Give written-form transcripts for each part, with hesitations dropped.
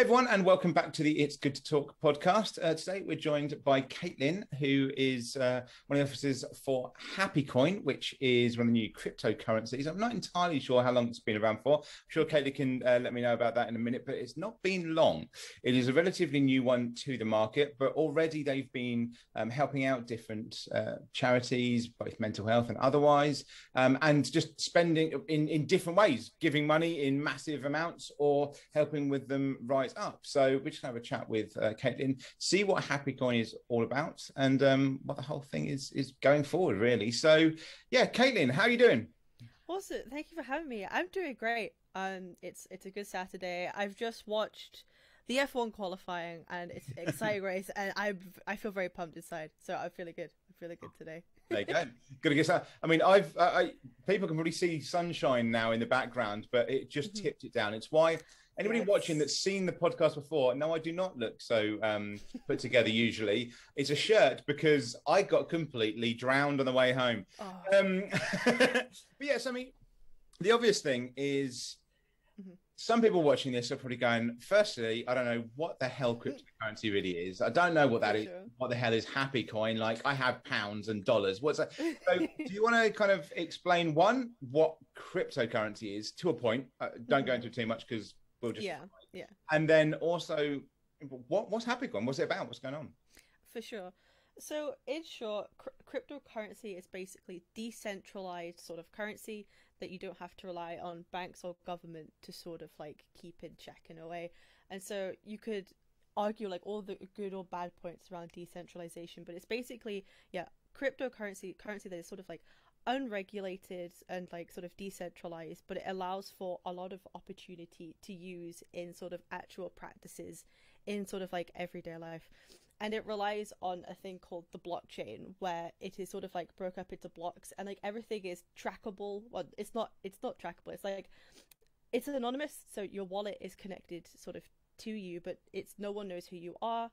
Hey everyone, and welcome back to the It's Good to Talk podcast. Today we're joined by Caitlin, who is one of the officers for Happy Coin, which is one of the new cryptocurrencies. I'm not entirely sure how long it's been around for. I'm sure Caitlin can let me know about that in a minute, but it's not been long. It is a relatively new one to the market, but already they've been helping out different charities, both mental health and otherwise, and just spending in different ways, giving money in massive amounts or helping with them up. So we're just going to have a chat with Caitlin, see what Happy Coin is all about and what the whole thing is going forward, really. So yeah, Caitlin, how are you doing? Awesome. Thank you for having me. I'm doing great. It's a good Saturday. I've just watched the F1 qualifying and it's an exciting race and I feel very pumped inside. So I'm feeling good. I'm feeling good today. There you go. Good to get started. I mean, people can probably see sunshine now in the background, but it just tipped it down. It's why anybody watching that's seen the podcast before, no, I do not look so put together usually. It's a shirt because I got completely drowned on the way home. Oh. But yes, I mean, the obvious thing is some people watching this are probably going, firstly, I don't know what the hell cryptocurrency really is. I don't know what that is. What the hell is Happy Coin? Like, I have pounds and dollars. What's that? So do you want to kind of explain, one, what cryptocurrency is to a point? Don't go into it too much because we'll just... Yeah. And then also, what's Happy Coin? What's it about? What's going on? For sure. So in short, cryptocurrency is basically decentralized sort of currency that you don't have to rely on banks or government to sort of like keep in check in a way. And so you could argue like all the good or bad points around decentralization, but it's basically, yeah, currency that is sort of like unregulated and like sort of decentralized, but it allows for a lot of opportunity to use in sort of actual practices in sort of like everyday life. And it relies on a thing called the blockchain, where it is sort of like broke up into blocks and like everything is trackable. Well, it's not trackable. It's like, it's anonymous. So your wallet is connected sort of to you, but it's no one knows who you are.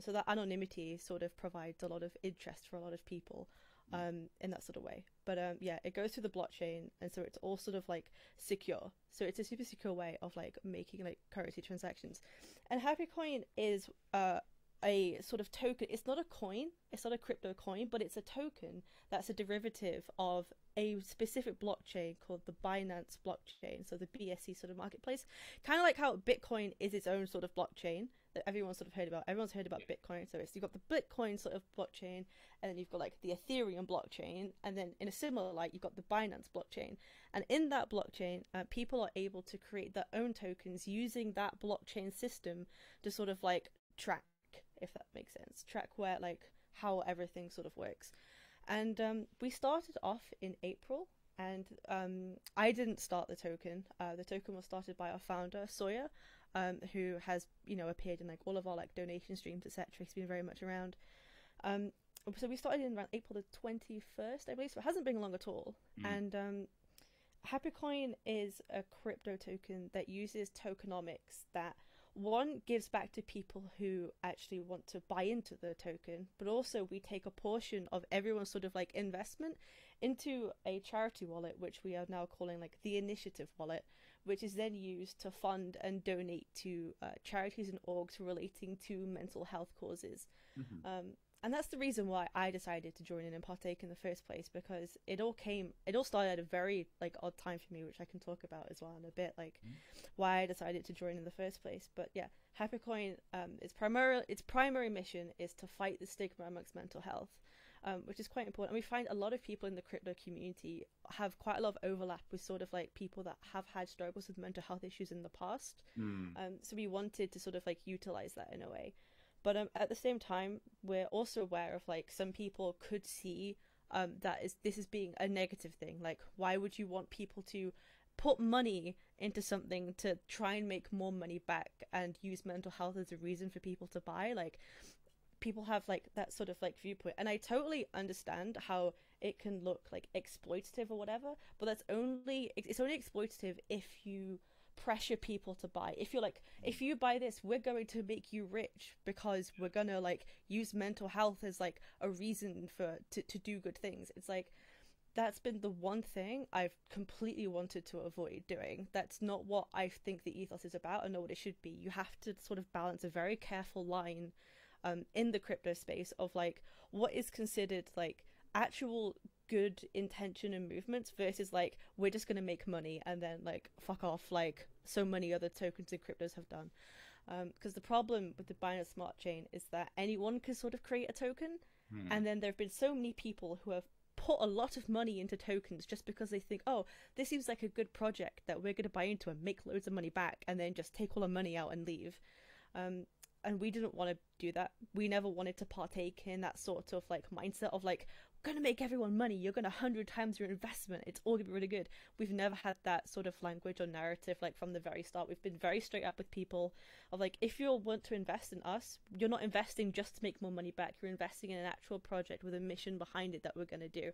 So that anonymity sort of provides a lot of interest for a lot of people in that sort of way. But yeah, it goes through the blockchain. And so it's all sort of like secure. So it's a super secure way of like making like currency transactions. And Happy Coin is, a sort of token. It's not a coin, it's not a crypto coin, but it's a token that's a derivative of a specific blockchain called the Binance blockchain, so the BSC sort of marketplace, kind of like how Bitcoin is its own sort of blockchain that everyone's sort of heard about. Everyone's heard about Bitcoin, so you've got the Bitcoin sort of blockchain, and then you've got like the Ethereum blockchain, and then in a similar light you've got the Binance blockchain. And in that blockchain, people are able to create their own tokens using that blockchain system to sort of like track, if that makes sense, track where like how everything sort of works. And we started off in April, and I didn't start the token. The token was started by our founder Sawyer, who has, you know, appeared in like all of our like donation streams, etc. He's been very much around. So we started in around April the 21st, I believe, so it hasn't been long at all. And Happy Coin is a crypto token that uses tokenomics that, one, gives back to people who actually want to buy into the token, but also we take a portion of everyone's sort of like investment into a charity wallet, which we are now calling like the Initiative Wallet, which is then used to fund and donate to charities and orgs relating to mental health causes. And that's the reason why I decided to join in and partake in the first place, because it all started at a very like odd time for me, which I can talk about as well in a bit, like why I decided to join in the first place. But yeah, Happy Coin, its primary mission is to fight the stigma amongst mental health, which is quite important. And we find a lot of people in the crypto community have quite a lot of overlap with sort of like people that have had struggles with mental health issues in the past. So we wanted to sort of like utilize that in a way. But at the same time, we're also aware of like some people could see that this is being a negative thing. Like, why would you want people to put money into something to try and make more money back and use mental health as a reason for people to buy? Like, people have like that sort of like viewpoint. And I totally understand how it can look like exploitative or whatever, but it's only exploitative if you pressure people to buy. If you're like, if you buy this, we're going to make you rich because we're gonna like use mental health as like a reason for to do good things. It's like, that's been the one thing I've completely wanted to avoid doing. That's not what I think the ethos is about and not what it should be. You have to sort of balance a very careful line in the crypto space of like what is considered like actual good intention and movements versus like we're just going to make money and then like fuck off like so many other tokens and cryptos have done. Because the problem with the Binance Smart Chain is that anyone can sort of create a token, and then there have been so many people who have put a lot of money into tokens just because they think, oh, this seems like a good project that we're going to buy into and make loads of money back and then just take all our money out and leave. And we didn't want to do that. We never wanted to partake in that sort of like mindset of like, we're going to make everyone money. You're going to 100 times your investment. It's all going to be really good. We've never had that sort of language or narrative like from the very start. We've been very straight up with people of like, if you want to invest in us, you're not investing just to make more money back. You're investing in an actual project with a mission behind it that we're going to do.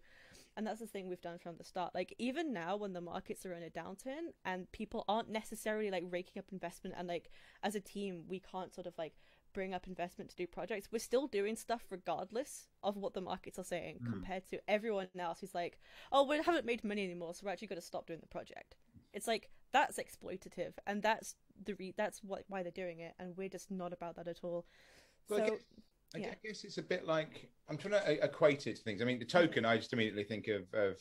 And that's the thing we've done from the start. Like even now when the markets are in a downturn and people aren't necessarily like raking up investment and like as a team, we can't sort of like bring up investment to do projects, we're still doing stuff regardless of what the markets are saying compared to everyone else who's like, oh, we haven't made money anymore, so we're actually going to stop doing the project. It's like, that's exploitative, and that's the why they're doing it, and we're just not about that at all. Well, so I guess it's a bit like, I'm trying to equate it to things. I mean, the token, I just immediately think of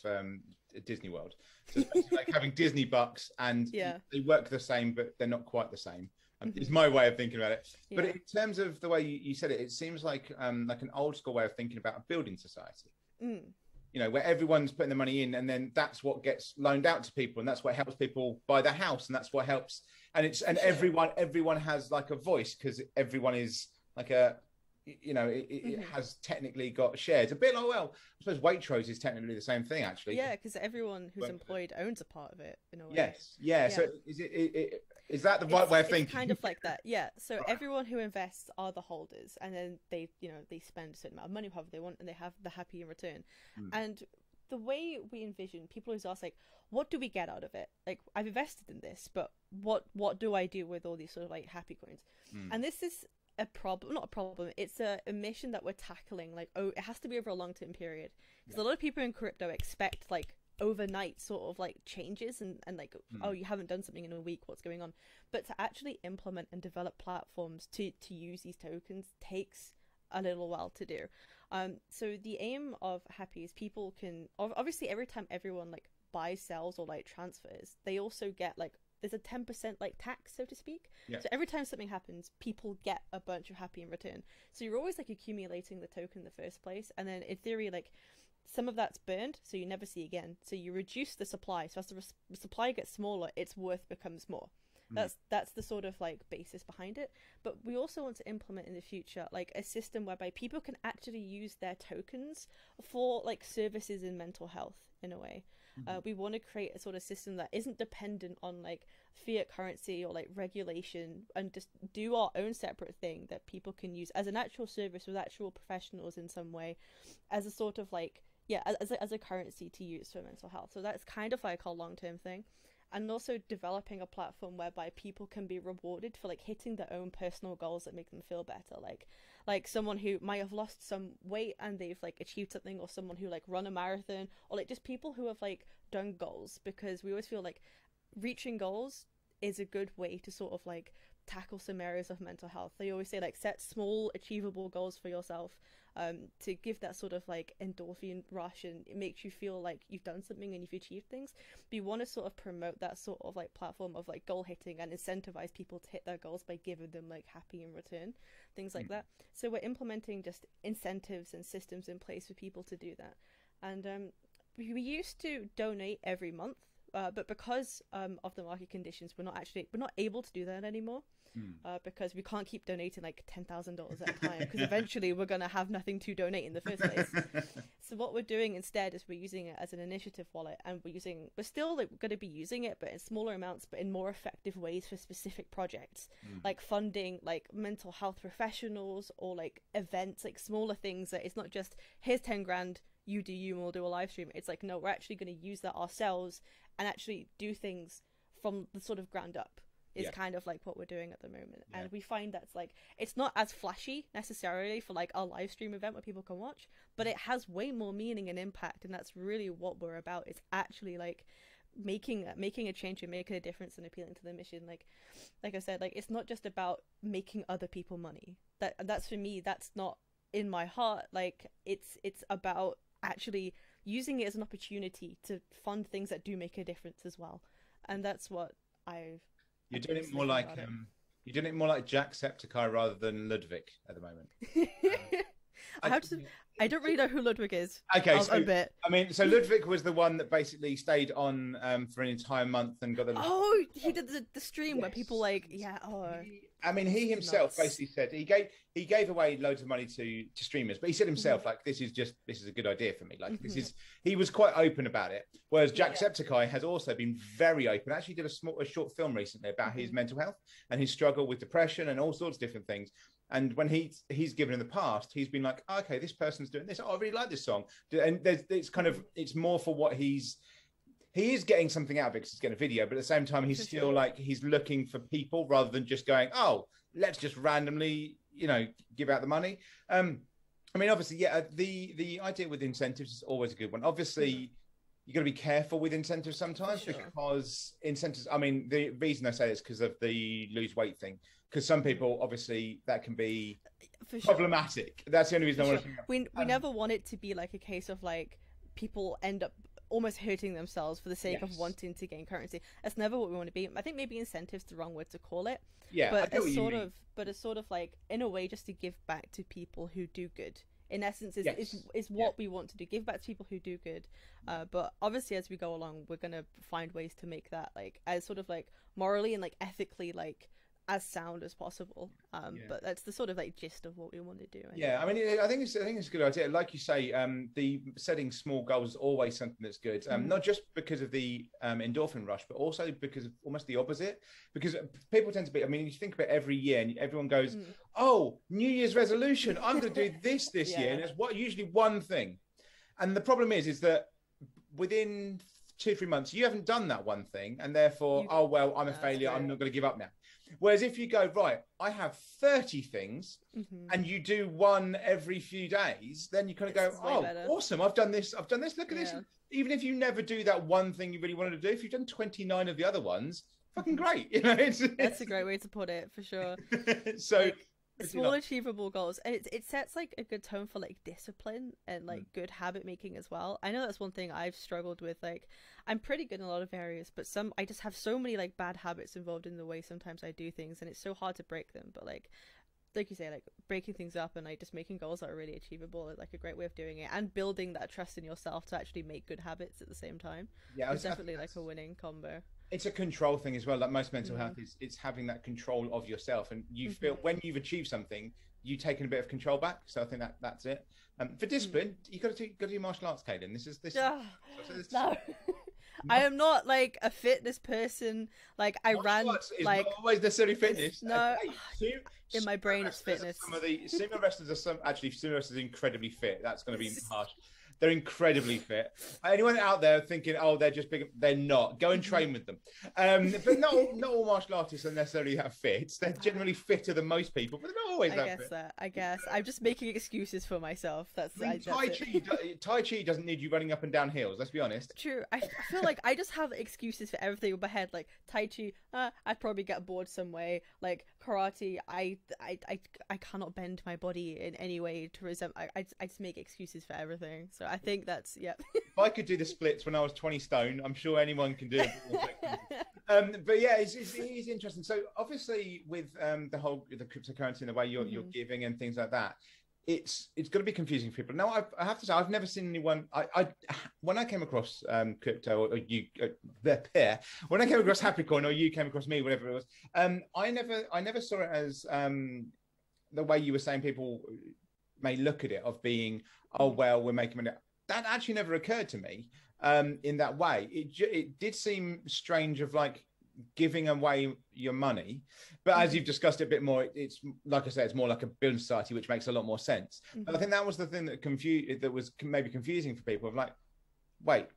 Disney World. So it's like having Disney bucks, and they work the same, but they're not quite the same. It's my way of thinking about it. But in terms of the way you said it, it seems like an old school way of thinking about a building society, you know, where everyone's putting their money in and then that's what gets loaned out to people. And that's what helps people buy their house. And that's what helps. And it's everyone has like a voice because everyone is like a, you know, it has technically got shares. A bit like, well, I suppose Waitrose is technically the same thing, actually. Yeah, because everyone who's employed owns a part of it in a way. Yes, yeah. So is that the right way of thinking? It's kind of like that, yeah. So everyone who invests are the holders, and then they, you know, they spend a certain amount of money, however they want, and they have the happy in return. And the way we envision, people always ask, like, what do we get out of it? Like, I've invested in this, but what do I do with all these sort of like happy coins? And this is a problem, not a problem, it's a mission that we're tackling. Like, oh, it has to be over a long-term period, because a lot of people in crypto expect like overnight sort of like changes and like oh, you haven't done something in a week, what's going on? But to actually implement and develop platforms to use these tokens takes a little while to do. So the aim of Happy is people can obviously, every time everyone like buys, sells, or like transfers, they also get like, there's a 10% like tax, so to speak. So every time something happens, people get a bunch of happy in return. So you're always like accumulating the token in the first place. And then in theory, like some of that's burned, so you never see again. So you reduce the supply. So as the supply gets smaller, its worth becomes more. That's the sort of like basis behind it. But we also want to implement in the future like a system whereby people can actually use their tokens for like services in mental health in a way. We want to create a sort of system that isn't dependent on like fiat currency or like regulation, and just do our own separate thing that people can use as an actual service with actual professionals in some way, as a sort of like, yeah, as a currency to use for mental health. So that's kind of like our long-term thing. And also developing a platform whereby people can be rewarded for like hitting their own personal goals that make them feel better. Like someone who might have lost some weight and they've like achieved something, or someone who like run a marathon, or like just people who have like done goals, because we always feel like reaching goals is a good way to sort of like tackle some areas of mental health. They always say like set small achievable goals for yourself to give that sort of like endorphin rush, and it makes you feel like you've done something and you've achieved things. But you want to sort of promote that sort of like platform of like goal hitting and incentivize people to hit their goals by giving them like happy in return, things like that. So we're implementing just incentives and systems in place for people to do that. And we used to donate every month. But because of the market conditions, we're not able to do that anymore because we can't keep donating like $10,000 at a time, because eventually we're going to have nothing to donate in the first place. So what we're doing instead is we're using it as an initiative wallet, and we're still like, going to be using it, but in smaller amounts, but in more effective ways for specific projects, like funding like mental health professionals, or like events, like smaller things that it's not just here's 10 grand. You do you and we'll do a live stream. It's like, no, we're actually going to use that ourselves and actually do things from the sort of ground up. is kind of like what we're doing at the moment. Yeah. And we find that's like, it's not as flashy necessarily for like our live stream event where people can watch, but it has way more meaning and impact. And that's really what we're about. It's actually like making a change and making a difference and appealing to the mission. Like I said, like it's not just about making other people money. That's for me, that's not in my heart. Like it's about actually using it as an opportunity to fund things that do make a difference as well. And that's what I've... You're doing it more like you're doing it more like Jacksepticeye rather than Ludwig at the moment. I don't really know who Ludwig is. Okay, so, a bit. I mean, so Ludwig was the one that basically stayed on for an entire month and got the... Oh, he did the stream where people like, yeah. Oh, I mean, he himself basically said he gave away loads of money to streamers, but he said himself like, this is a good idea for me. Like he was quite open about it. Whereas Jacksepticeye has also been very open. Actually, did a short film recently about his mental health and his struggle with depression and all sorts of different things. And when he's given in the past, he's been like, oh, okay, this person's doing this. Oh, I really like this song. And it's kind of, it's more for what he is getting something out of it because he's getting a video, but at the same time, he's still like, he's looking for people rather than just going, oh, let's just randomly, you know, give out the money. I mean, obviously, yeah, the idea with incentives is always a good one. Obviously, you've got to be careful with incentives sometimes because incentives, I mean, the reason I say this is because of the lose weight thing. Because some people, obviously, that can be problematic. That's the only reason I want to think of. We never want it to be like a case of like people end up almost hurting themselves for the sake of wanting to gain currency. That's never what we want to be. I think maybe incentive's the wrong word to call it. Yeah, but it's sort of, like in a way just to give back to people who do good. In essence, is what we want to do. Give back to people who do good. But obviously, as we go along, we're gonna find ways to make that like as sort of like morally and like ethically like as sound as possible. But that's the sort of like gist of what we want to do. Anyway. Yeah, I mean, I think it's a good idea. Like you say, the setting small goals is always something that's good. Not just because of the endorphin rush, but also because of almost the opposite. Because people tend to be, I mean, you think about every year and everyone goes, oh, New Year's resolution, I'm going to do this year. And it's usually one thing. And the problem is that within 2-3 months, you haven't done that one thing. And therefore, oh, well, I'm a failure. I'm not going to give up now. Whereas if you go, right, I have 30 things and you do one every few days, then you kind of go, oh, awesome. I've done this. Look at this. Even if you never do that one thing you really wanted to do, if you've done 29 of the other ones, fucking great. You know, that's a great way to put it for sure. So like, small achievable goals. And it sets like a good tone for like discipline and like good habit making as well. I know that's one thing I've struggled with. Like, I'm pretty good in a lot of areas, but I just have so many like bad habits involved in the way sometimes I do things, and it's so hard to break them. But like you say, like breaking things up and like just making goals that are really achievable is like a great way of doing it, and building that trust in yourself to actually make good habits at the same time. Yeah, it's definitely like a winning combo. It's a control thing as well. Like most mental health is, it's having that control of yourself, and you feel when you've achieved something, you've taken a bit of control back. So I think that's it. For discipline, you got to do martial arts, Caitlin. I am not like a fitness person. Like I ran like not always necessarily fitness. No, in my brain it's fitness. Some of the sumo wrestlers are sumo wrestlers are incredibly fit. That's going to be harsh. They're incredibly fit. Anyone out there thinking, oh, they're just big, they're not. Go and train with them. But not all martial artists are necessarily that fit. They're generally fitter than most people, but they're not always that fit. I guess. I'm just making excuses for myself. Tai Chi doesn't need you running up and down hills, let's be honest. True. I feel like I just have excuses for everything in my head. Like Tai Chi, I'd probably get bored some way. Like karate, I cannot bend my body in any way to resemble. I just make excuses for everything. So I think that's, yeah. If I could do the splits when I was 20 stone, I'm sure anyone can do it. But yeah, it is interesting. So obviously with the cryptocurrency and the way you're giving and things like that, it's going to be confusing for people. Now, I have to say, I've never seen anyone, when I came across crypto or you, their pair, when I came across Happy Coin or you came across me, whatever it was, I never saw it as the way you were saying people may look at it of being, oh, well, we're making money. That actually never occurred to me in that way. It did seem strange of like giving away your money. But as you've discussed it a bit more, it's like I say, it's more like a building society, which makes a lot more sense. But I think that was the thing that was maybe confusing for people of like, wait,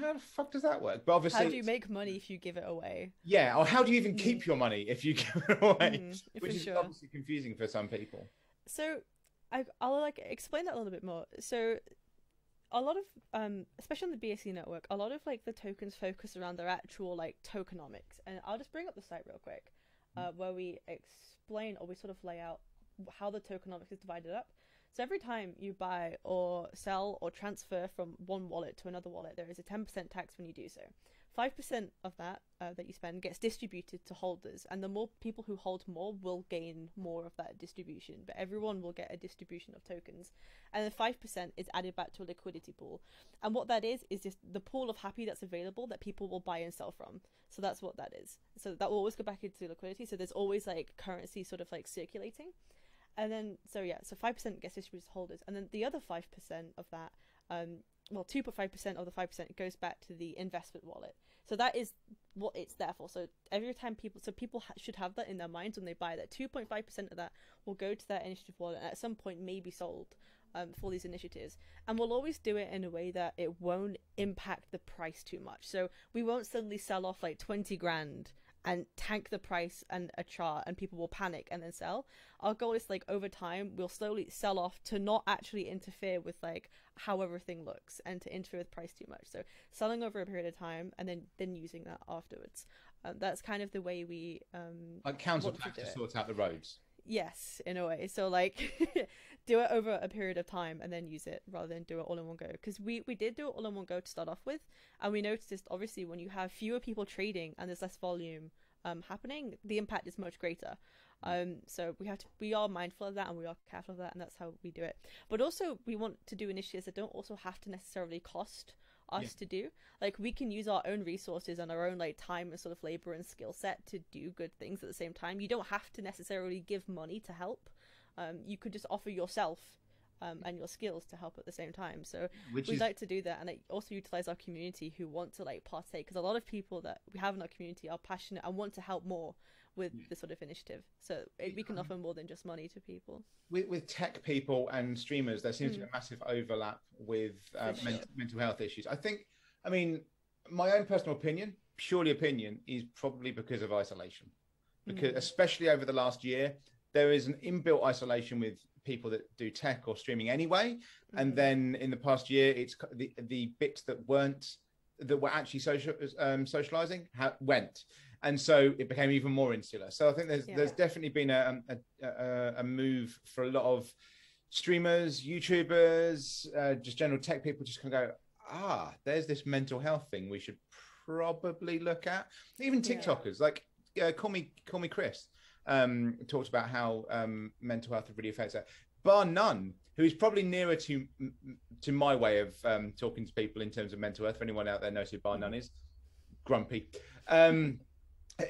how the fuck does that work? But obviously, how do you make money if you give it away? Yeah, or how do you even keep your money if you give it away? Which is obviously confusing for some people. So I'll like explain that a little bit more. So a lot of, especially on the BSC network, a lot of like the tokens focus around their actual like tokenomics. And I'll just bring up the site real quick, where we explain or we sort of lay out how the tokenomics is divided up. So every time you buy or sell or transfer from one wallet to another wallet, there is a 10% tax when you do so. 5% of that that you spend gets distributed to holders, and the more people who hold more will gain more of that distribution, but everyone will get a distribution of tokens. And then 5% is added back to a liquidity pool. And what that is just the pool of happy that's available that people will buy and sell from. So that's what that is. So that will always go back into liquidity. So there's always like currency sort of like circulating. And then, so yeah, so 5% gets distributed to holders. And then the other 5% of that, well, 2.5% of the 5% goes back to the investment wallet. So that is what it's there for. So every time people, so people should have that in their minds when they buy that. 2.5% of that will go to their initiative wallet and at some point may be sold for these initiatives. And we'll always do it in a way that it won't impact the price too much. So we won't suddenly sell off like 20 grand and tank the price and a chart and people will panic and then sell. Our goal is like over time, we'll slowly sell off to not actually interfere with like how everything looks and to interfere with price too much. So selling over a period of time and then using that afterwards. That's kind of the way we like counterpack to sort out the roads. Yes, in a way. So like do it over a period of time and then use it rather than do it all in one go, because we did do it all in one go to start off with, and we noticed obviously when you have fewer people trading and there's less volume happening, the impact is much greater. So we are mindful of that and we are careful of that, and that's how we do it. But also we want to do initiatives that don't also have to necessarily cost us to do. Like we can use our own resources and our own like time and sort of labor and skill set to do good things at the same time. You don't have to necessarily give money to help. You could just offer yourself and your skills to help at the same time. So we'd like to do that, and also utilize our community who want to like partake, because a lot of people that we have in our community are passionate and want to help more with this sort of initiative. So we can offer more than just money to people. With tech people and streamers, there seems to be a massive overlap with mental health issues. I think, I mean, my own personal opinion, purely opinion, is probably because of isolation. Because especially over the last year, there is an inbuilt isolation with people that do tech or streaming anyway. And then in the past year, it's the bits that were actually socializing went. And so it became even more insular. So I think there's definitely been a move for a lot of streamers, YouTubers, just general tech people just kind of go, there's this mental health thing we should probably look at. Even TikTokers, like call me Chris, talked about how mental health really affects that. Bar none, who is probably nearer to my way of talking to people in terms of mental health. If anyone out there knows who Bar none is, grumpy.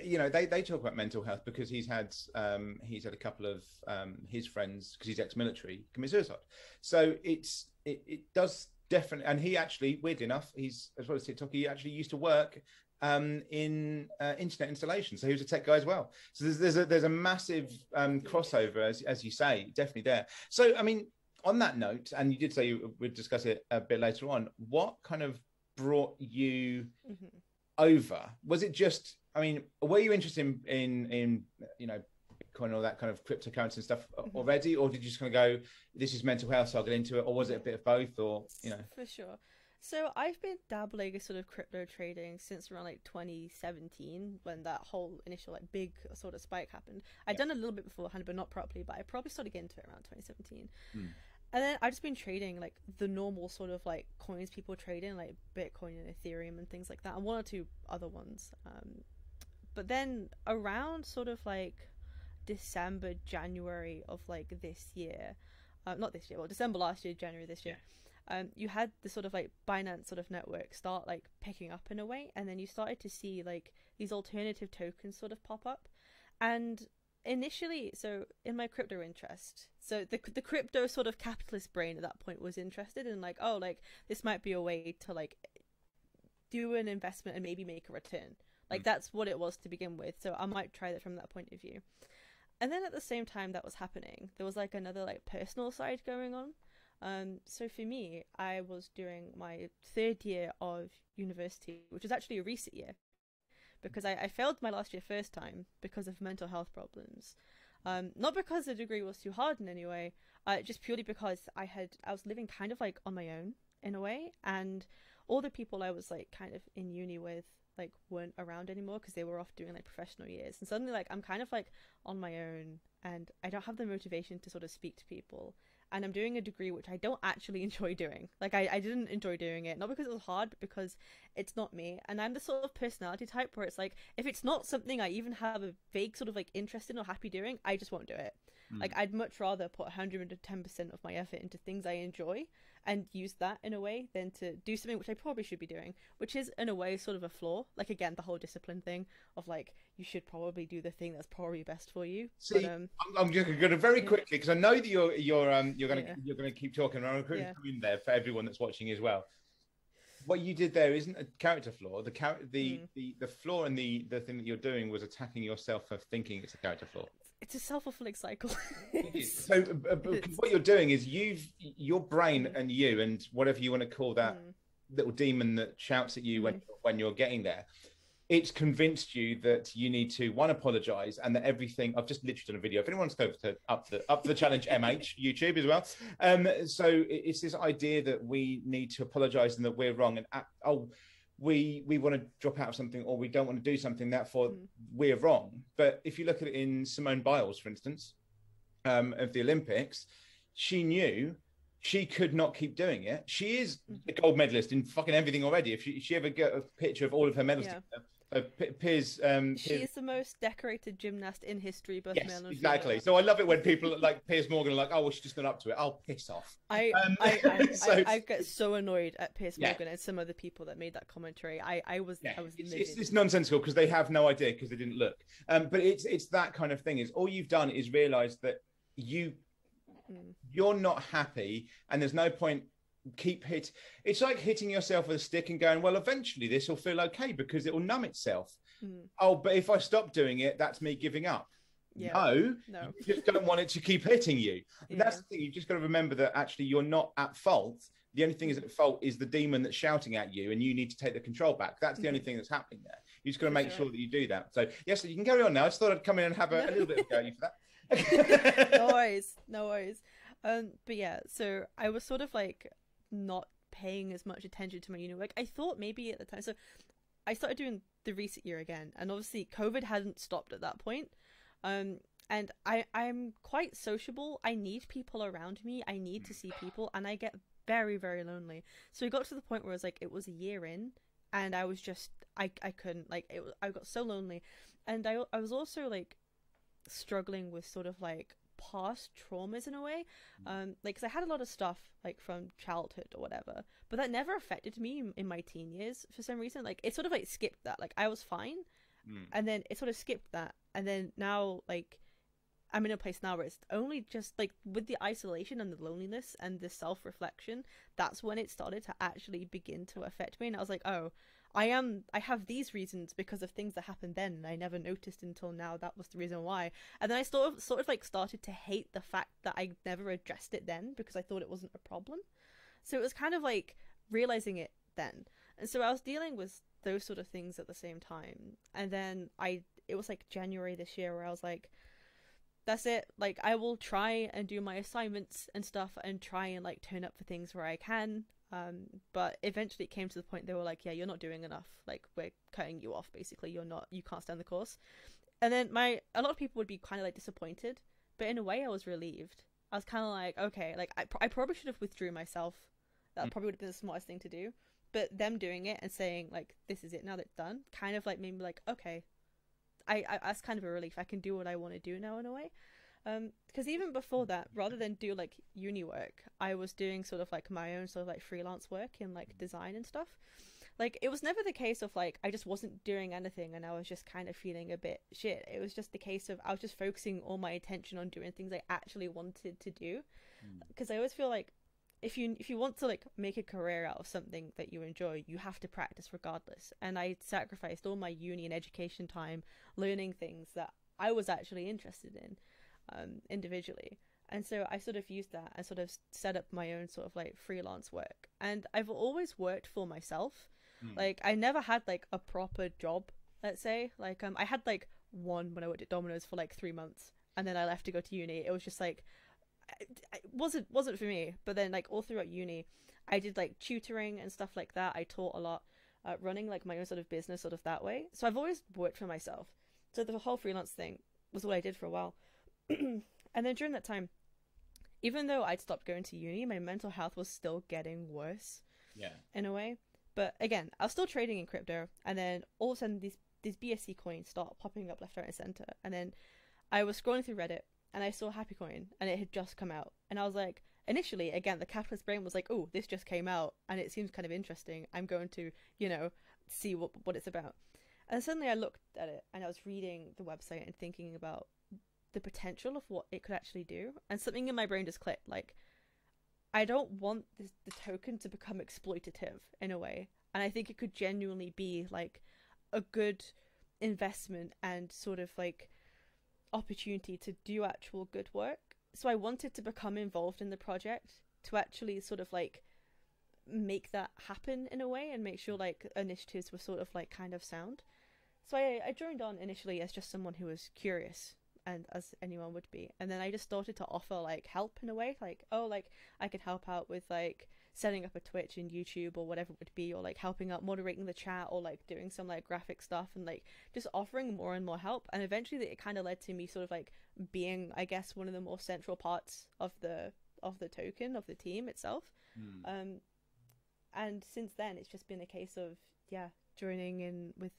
You know, they talk about mental health because he's had a couple of his friends, because he's ex-military, commit suicide. So it does definitely, and he actually, weird enough, he's, as well as TikTok, he actually used to work in internet installation, so he was a tech guy as well. So there's a massive crossover, as you say, definitely there. So I mean, on that note, and you did say you would discuss it a bit later on, what kind of brought you over? Was it just, I mean, were you interested in you know, Bitcoin, all that kind of cryptocurrency and stuff already, or did you just kind of go, this is mental health, so I'll get into it, or was it a bit of both, or you know? For sure. So I've been dabbling in sort of crypto trading since around like 2017, when that whole initial like big sort of spike happened. I'd done a little bit beforehand, but not properly, but I probably started getting into it around 2017. And then I've just been trading like the normal sort of like coins people trade in, like Bitcoin and Ethereum and things like that, and one or two other ones. But then around sort of like December, January of like this year, not this year, well, December last year, January this year, you had the sort of like Binance sort of network start like picking up in a way, and then you started to see like these alternative tokens sort of pop up. And initially, so in my crypto interest, so the crypto sort of capitalist brain at that point was interested in like, oh, like this might be a way to like do an investment and maybe make a return. Like that's what it was to begin with. So I might try that from that point of view. And then at the same time that was happening, there was like another like personal side going on. So for me, I was doing my third year of university, which was actually a recent year, because I failed my last year first time because of mental health problems. Not because the degree was too hard in any way, just purely because I was living kind of like on my own in a way, and all the people I was like kind of in uni with like weren't around anymore because they were off doing like professional years, and suddenly like I'm kind of like on my own and I don't have the motivation to sort of speak to people, and I'm doing a degree which I don't actually enjoy doing. Like I didn't enjoy doing it, not because it was hard, but because it's not me, and I'm the sort of personality type where it's like if it's not something I even have a vague sort of like interest in or happy doing, I just won't do it. Like I'd much rather put 110% of my effort into things I enjoy and use that in a way than to do something which I probably should be doing, which is in a way sort of a flaw. Like again, the whole discipline thing of like you should probably do the thing that's probably best for you. See, but, I'm just going to very quickly, because I know that you're going to keep talking, and I'm going to come in there for everyone that's watching as well. What you did there isn't a character flaw. The flaw and the thing that you're doing was attacking yourself for thinking it's a character flaw. It's a self-fulfilling cycle. So what you're doing is your brain and you and whatever you want to call that little demon that shouts at you when you're getting there, it's convinced you that you need to one, apologize, and that everything. I've just literally done a video. If anyone's going to up the challenge MH YouTube as well. So it's this idea that we need to apologize and that we're wrong and we want to drop out of something, or we don't want to do something, therefore we're wrong. But if you look at it in Simone Biles, for instance, of the Olympics, she knew she could not keep doing it. She is a gold medalist in fucking everything already. If she ever got a picture of all of her medals together, Piers, she is the most decorated gymnast in history. Yes, exactly. So I love it when people like Piers Morgan are like, oh, well, she's just not up to it. I'll piss off. I get so annoyed at Piers Morgan and some other people that made that commentary. I was. It's nonsensical because they have no idea because they didn't look. But it's that kind of thing. Is all you've done is realize that you're not happy, and there's no point. It's like hitting yourself with a stick and going, well, eventually this will feel okay because it will numb itself. Oh, but if I stop doing it, that's me giving up. No, you just don't want it to keep hitting you. And that's the thing, you've just got to remember that actually you're not at fault. The only thing is at fault is the demon that's shouting at you, and you need to take the control back. That's the only thing that's happening there. You just got to make sure that you do that. So yes, you can carry on now. I just thought I'd come in and have a little bit of going for that. No worries. But yeah, so I was sort of like not paying as much attention to my uni work. I thought maybe at the time, so I started doing the recent year again, and obviously COVID hadn't stopped at that point, and I'm quite sociable. I need people around me, I need to see people, and I get very, very lonely. So we got to the point where I was like, it was a year in and I was just I couldn't, like, it was, I got so lonely, and I was also like struggling with sort of like past traumas in a way, like, because I had a lot of stuff like from childhood or whatever, but that never affected me in my teen years for some reason. Like it sort of like skipped that, like I was fine, and then it sort of skipped that, and then now like I'm in a place now where it's only just like with the isolation and the loneliness and the self-reflection, that's when it started to actually begin to affect me. And I was like, oh, I have these reasons because of things that happened then and I never noticed until now that was the reason why. And then I sort of like started to hate the fact that I never addressed it then because I thought it wasn't a problem. So it was kind of like realizing it then. And so I was dealing with those sort of things at the same time. And then it was like January this year where I was like, that's it, like I will try and do my assignments and stuff and try and like turn up for things where I can. But eventually it came to the point they were like, yeah, you're not doing enough, like we're cutting you off basically, you can't stand the course. And then a lot of people would be kind of like disappointed, but in a way I was relieved. I was kind of like, okay, like I probably should have withdrew myself. That probably would have been the smartest thing to do, but them doing it and saying like, this is it now, that's done, kind of like made me like, okay, I that's kind of a relief. I can do what I want to do now in a way. Because even before that, rather than do like uni work, I was doing sort of like my own sort of like freelance work in like design and stuff. Like it was never the case of like I just wasn't doing anything and I was just kind of feeling a bit shit. It was just the case of I was just focusing all my attention on doing things I actually wanted to do. Because I always feel like if you want to like make a career out of something that you enjoy, you have to practice regardless. And I sacrificed all my uni and education time learning things that I was actually interested in. Individually, And so I sort of used that and sort of set up my own sort of like freelance work. And I've always worked for myself. Mm. Like I never had like a proper job, let's say. Like I had like one when I worked at Domino's for like 3 months, and then I left to go to uni. It was just like, it wasn't for me. But then like all throughout uni, I did like tutoring and stuff like that. I taught a lot, running like my own sort of business sort of that way. So I've always worked for myself. So the whole freelance thing was what I did for a while. And then during that time, even though I'd stopped going to uni, my mental health was still getting worse, in a way. But again, I was still trading in crypto, and then all of a sudden these BSC coins start popping up left, right, and center. And then I was scrolling through Reddit, and I saw Happy Coin, and it had just come out. And I was like, initially, again, the capitalist brain was like, oh, this just came out, and it seems kind of interesting. I'm going to, you know, see what it's about. And suddenly I looked at it, and I was reading the website and thinking about the potential of what it could actually do, and something in my brain just clicked. Like, I don't want the token to become exploitative in a way, and I think it could genuinely be like a good investment and sort of like opportunity to do actual good work. So I wanted to become involved in the project to actually sort of like make that happen in a way, and make sure like initiatives were sort of like kind of sound. So I joined on initially as just someone who was curious, and as anyone would be. And then I just started to offer like help in a way, like, oh, like I can help out with like setting up a Twitch and YouTube or whatever it would be, or like helping out moderating the chat, or like doing some like graphic stuff, and like just offering more and more help. And eventually it kind of led to me sort of like being, I guess, one of the more central parts of the token, of the team itself. And since then it's just been a case of joining in with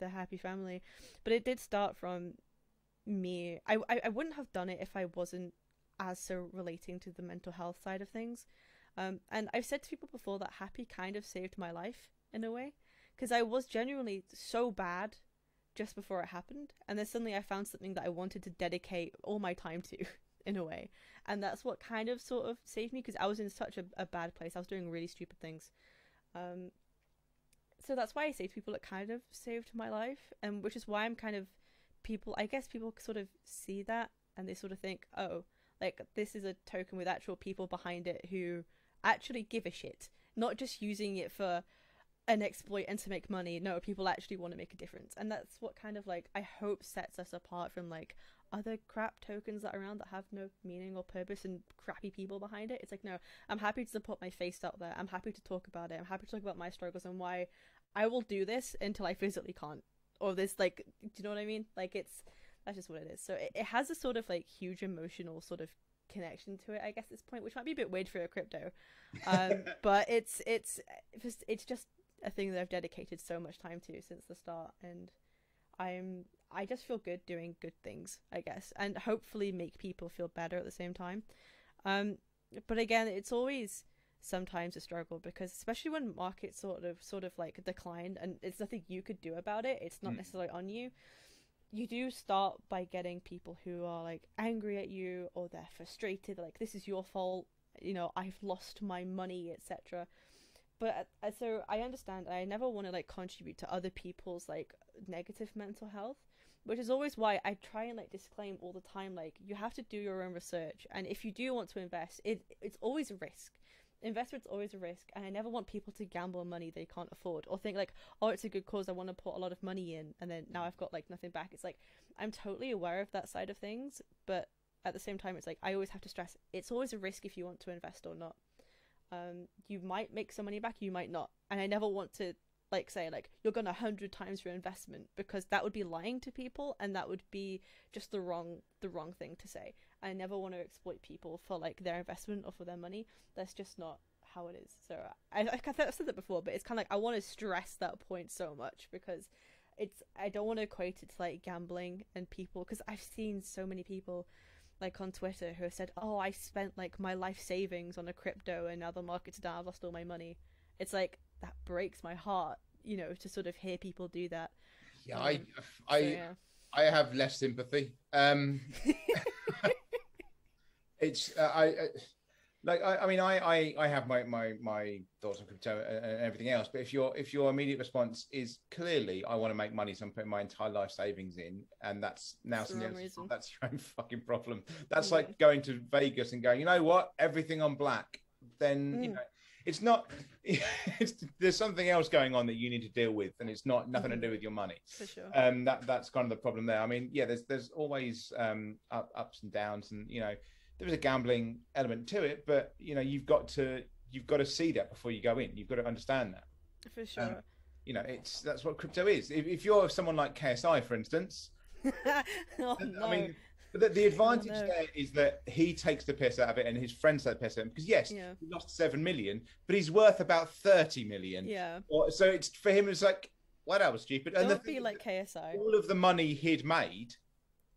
the Happy family. But it did start from me. I wouldn't have done it if I wasn't as so relating to the mental health side of things. And I've said to people before that Happy kind of saved my life in a way, because I was genuinely so bad just before it happened, and then suddenly I found something that I wanted to dedicate all my time to in a way. And that's what kind of sort of saved me, because I was in such a bad place. I was doing really stupid things. So that's why I say to people it kind of saved my life, and which is why I'm kind of, people sort of see that and they sort of think, oh, like this is a token with actual people behind it who actually give a shit, not just using it for an exploit and to make money. No, people actually want to make a difference. And that's what kind of like I hope sets us apart from like other crap tokens that are around that have no meaning or purpose and crappy people behind it. It's like, no, I'm happy to put my face out there, I'm happy to talk about it, I'm happy to talk about my struggles and why I will do this until I physically can't. Or this, like, do you know what I mean? Like, it's, that's just what it is. So it has a sort of like huge emotional sort of connection to it, I guess, at this point, which might be a bit weird for a crypto, but it's just a thing that I've dedicated so much time to since the start, and I just feel good doing good things, I guess, and hopefully make people feel better at the same time. But again, it's always sometimes a struggle, because especially when markets sort of like decline and it's nothing you could do about it, it's not necessarily on you do start by getting people who are like angry at you, or they're frustrated, like this is your fault, you know, I've lost my money, etc. But so I understand, I never want to like contribute to other people's like negative mental health, which is always why I try and like disclaim all the time, like you have to do your own research, and if you do want to invest, it's always a risk. Investment's always a risk, and I never want people to gamble money they can't afford, or think like, oh, it's a good cause, I want to put a lot of money in, and then now I've got like nothing back. It's like, I'm totally aware of that side of things, but at the same time it's like I always have to stress, it's always a risk if you want to invest or not. You might make some money back, you might not, and I never want to like say like you're gonna 100 times your investment, because that would be lying to people, and that would be just the wrong thing to say. I never want to exploit people for like their investment or for their money. That's just not how it is. So I've said that before, but it's kind of like I want to stress that point so much, because I don't want to equate it to like gambling and people, because I've seen so many people like on Twitter who have said, oh, I spent like my life savings on a crypto and now the market's down, I've lost all my money. It's like, that breaks my heart, you know, to sort of hear people do that. Yeah, I have less sympathy. It's Like, I mean, I have my thoughts on crypto and everything else, but if your immediate response is clearly, I want to make money, so I'm putting my entire life savings in, and that's now that's your own fucking problem. That's like going to Vegas and going, you know what, everything on black. Then you know, it's not. There's something else going on that you need to deal with, and it's not nothing to do with your money. For sure. That's kind of the problem there. I mean, yeah, there's always ups and downs, and you know. There is a gambling element to it, but you know, you've got to see that before you go in. You've got to understand that. For sure. You know, that's what crypto is. If you're someone like KSI, for instance, I mean, the advantage there is that he takes the piss out of it and his friends take the piss out of him, because he lost 7 million, but he's worth about 30 million. Yeah. So it's for him, it's like, well, that was stupid. And don't be like KSI. All of the money he'd made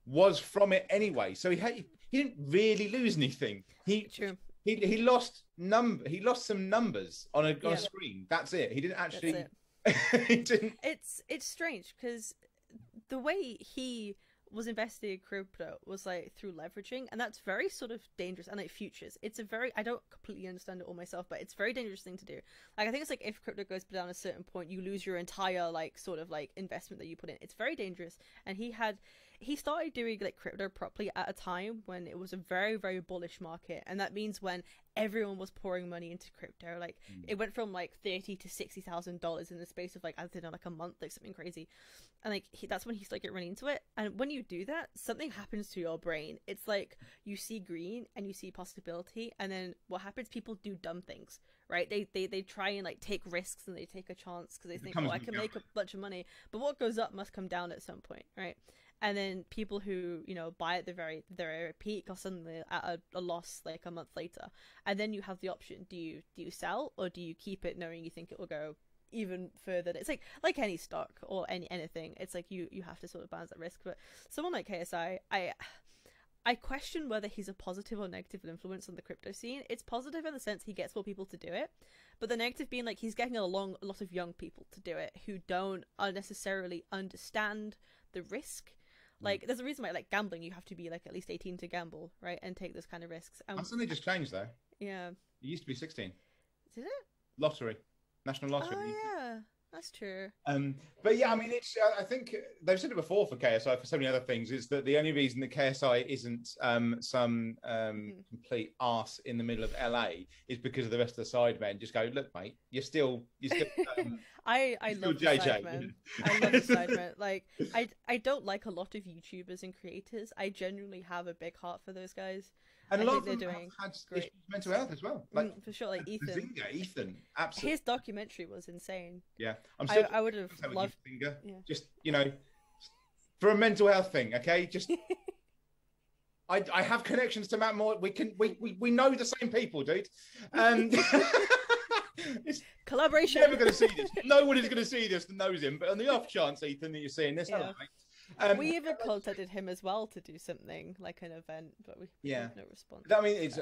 was from it anyway, so he didn't really lose anything. He lost some numbers on a screen. That's it. He didn't actually. He didn't. It's strange because the way he was investing in crypto was like through leveraging, and that's very sort of dangerous. And like futures, it's a very, I don't completely understand it all myself, but it's a very dangerous thing to do. Like, I think it's like if crypto goes down a certain point, you lose your entire like sort of like investment that you put in. It's very dangerous. And he started doing like crypto properly at a time when it was a very, very bullish market, and that means when everyone was pouring money into crypto, like it went from like $30,000 to $60,000 in the space of like, I don't know, like a month, like something crazy. And like that's when he started running into it. And when you do that, something happens to your brain. It's like you see green and you see possibility, and then what happens? People do dumb things, right? They try and like take risks and they take a chance because they think, oh, I can make a bunch of money, but what goes up must come down at some point, right? And then people who, you know, buy at their peak are suddenly at a loss like a month later. And then you have the option, do you sell or do you keep it knowing you think it will go even further? It's like any stock or anything. It's like you have to sort of balance that risk. But someone like KSI, I question whether he's a positive or negative influence on the crypto scene. It's positive in the sense he gets more people to do it, but the negative being like he's getting a lot of young people to do it who don't necessarily understand the risk. Like, there's a reason why, like, gambling, you have to be, like, at least 18 to gamble, right? And take those kind of risks. That's something just changed, though. Yeah. It used to be 16. Did it? Lottery. National Lottery. Oh, yeah. That's true. But, yeah, I mean, it's, I think they've said it before for KSI, for so many other things, is that the only reason the KSI isn't some complete arse in the middle of LA is because of the rest of the Sidemen just go, look, mate, you're still I love the Sidemen. I love the Sidemen. Like, I don't like a lot of YouTubers and creators. I genuinely have a big heart for those guys. And a lot of them have had mental health as well. Like, for sure, like Ethan. Ethan, absolutely. His documentary was insane. Yeah. I would have loved... Just, you know, for a mental health thing, okay? Just... I have connections to Matt Moore. We know the same people, dude. It's collaboration. Never going to see this. No one is going to see this that knows him. But on the off chance, Ethan, that you're seeing this, hello, mate. We even contacted him as well to do something like an event, but we had no response. I mean, it's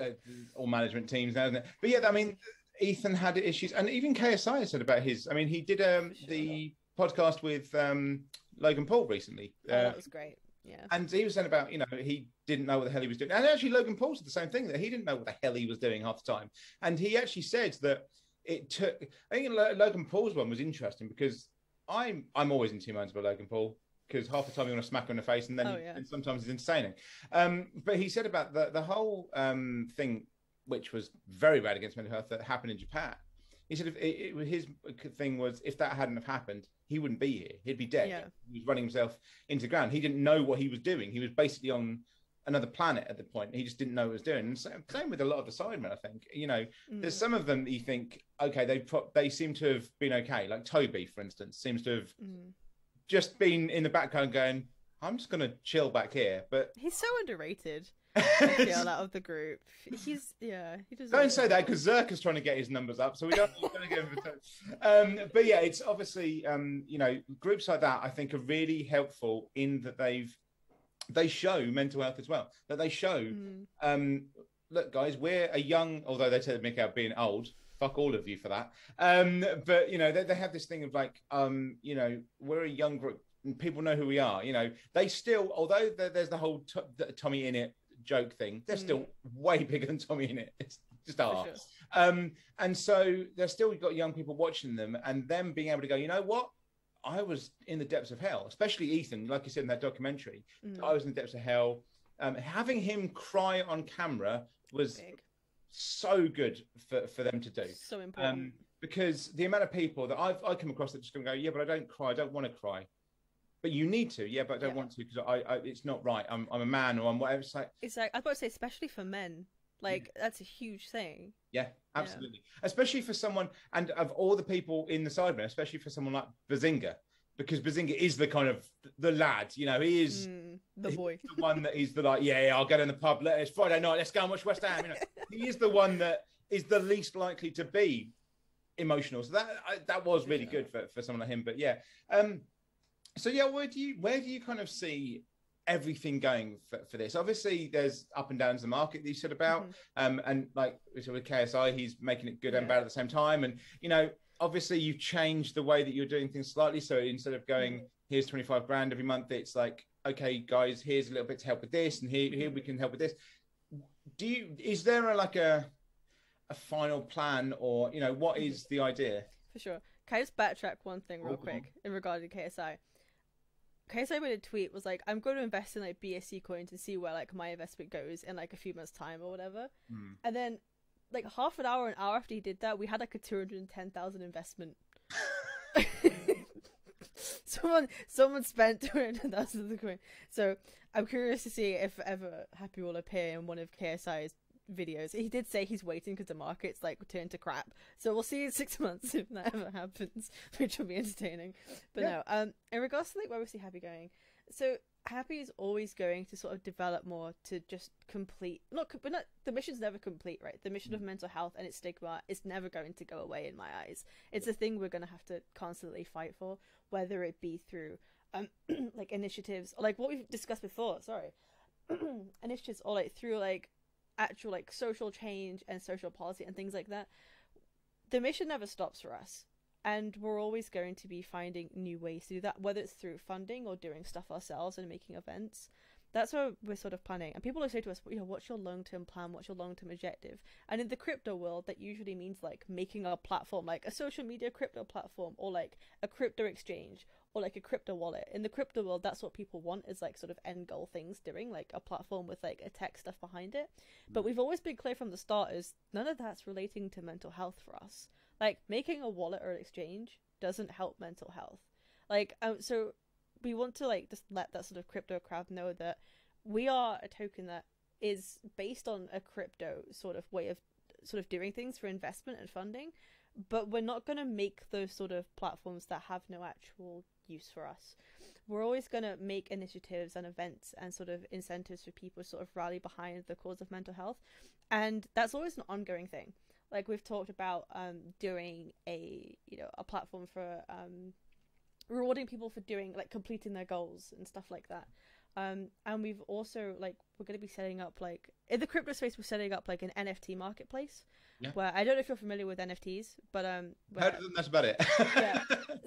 all management teams now, isn't it? But yeah, I mean, Ethan had issues, and even KSI said about his. I mean, he did the podcast with Logan Paul recently. That was great. Yeah, and he was saying about, you know, he didn't know what the hell he was doing, and actually Logan Paul said the same thing, that he didn't know what the hell he was doing half the time, and he actually said that it took. I think Logan Paul's one was interesting because I'm always in two minds about Logan Paul. Because half the time you want to smack him in the face, and then and sometimes it's insane. But he said about the whole thing, which was very bad against mental health, that happened in Japan. He said his thing was, if that hadn't have happened, he wouldn't be here. He'd be dead. Yeah. He was running himself into the ground. He didn't know what he was doing. He was basically on another planet at the point. He just didn't know what he was doing. And same with a lot of the Sidemen, I think. You know, there's some of them that you think, okay, they seem to have been okay. Like Toby, for instance, seems to have... just been in the background going, I'm just gonna chill back here. But he's so underrated. Out of the group, he doesn't. Don't say that, because Zerk is trying to get his numbers up, so we don't want to give him a time. But yeah, it's obviously you know, groups like that I think are really helpful in that they show mental health as well. That they show look, guys, we're a young, although they said Mick out being old. Fuck all of you for that. But you know, they have this thing of like, you know, we're a young group and people know who we are. You know, they still, although there's the whole Tommy Innit joke thing, they're still way bigger than Tommy Innit. It's Just ask. Sure. And so they've still got young people watching them and them being able to go, you know what? I was in the depths of hell, especially Ethan, like you said in that documentary. Mm. I was in the depths of hell. Having him cry on camera was so good for them to do. So important. Because the amount of people that I come across that just going to go, yeah, but I don't cry. I don't want to cry. But you need to, yeah, but I don't want to because I it's not right. I'm a man or I'm whatever. It's like I've got to say, especially for men. Like, that's a huge thing. Yeah, absolutely. Yeah. Especially for someone, and of all the people in the Sidemen, especially for someone like Bazinga, because Bazinga is the kind of, the lad, you know, he is the boy. The one that is the like, yeah, I'll get in the pub, it's Friday night, let's go and watch West Ham. You know, he is the one that is the least likely to be emotional. So that was really good for someone like him, but yeah. So yeah, where do you kind of see everything going for this? Obviously there's up and downs the market that you said about, and like with KSI, he's making it good and bad at the same time. And, you know, obviously you've changed the way that you're doing things slightly. So instead of going, here's 25 grand every month, it's like, okay, guys, here's a little bit to help with this. And here we can help with this. Is there a final plan, or, you know, what is the idea? For sure. Can I just backtrack one thing real quick in regard to KSI? KSI made a tweet, was like, I'm going to invest in like BSC coin to see where like my investment goes in like a few months time or whatever. And then like half an hour after he did that, we had like a 210,000 investment. someone spent 210,000 of the coin. So I'm curious to see if ever Happy will appear in one of KSI's videos. He did say he's waiting because the market's like turned to crap, so we'll see in 6 months if that ever happens, which will be entertaining. But no, in regards to like where we see Happy going, so Happy is always going to sort of develop more to just complete, but the mission's never complete, right? The mission of mental health and its stigma is never going to go away in my eyes. It's a thing we're going to have to constantly fight for, whether it be through like initiatives like what we've discussed before, initiatives, or like through like actual like social change and social policy and things like that. The mission never stops for us, and we're always going to be finding new ways to do that, whether it's through funding or doing stuff ourselves and making events. That's what we're sort of planning. And people say to us, you know, what's your long-term plan, what's your long-term objective? And in the crypto world, that usually means like making a platform, like a social media crypto platform, or like a crypto exchange, or like a crypto wallet. In the crypto world, that's what people want, is like sort of end goal things, doing like a platform with like a tech stuff behind it. But we've always been clear from the start is none of that's relating to mental health for us. Like making a wallet or an exchange doesn't help mental health. Like, so we want to like just let that sort of crypto crowd know that we are a token that is based on a crypto sort of way of sort of doing things for investment and funding, but we're not going to make those sort of platforms that have no actual use for us. We're always going to make initiatives and events and sort of incentives for people to sort of rally behind the cause of mental health, and that's always an ongoing thing. Like we've talked about doing a, you know, a platform for rewarding people for doing like completing their goals and stuff like that. And we've also like, we're going to be setting up like in the crypto space, we're setting up like an NFT marketplace, where I don't know if you're familiar with NFTs, but that's about it.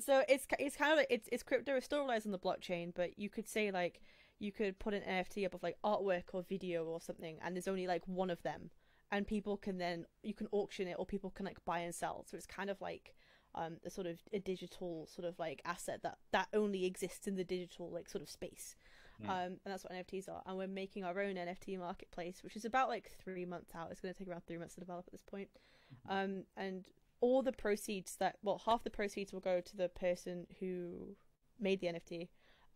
So it's kind of like it's crypto, it still relies on the blockchain, but you could say like you could put an NFT up of like artwork or video or something, and there's only like one of them, and people can then, you can auction it, or people can like buy and sell. So it's kind of like a sort of a digital sort of like asset that only exists in the digital like sort of space. And that's what NFTs are. And we're making our own NFT marketplace, which is about like 3 months out. It's going to take around 3 months to develop at this point. And all the proceeds half the proceeds will go to the person who made the NFT.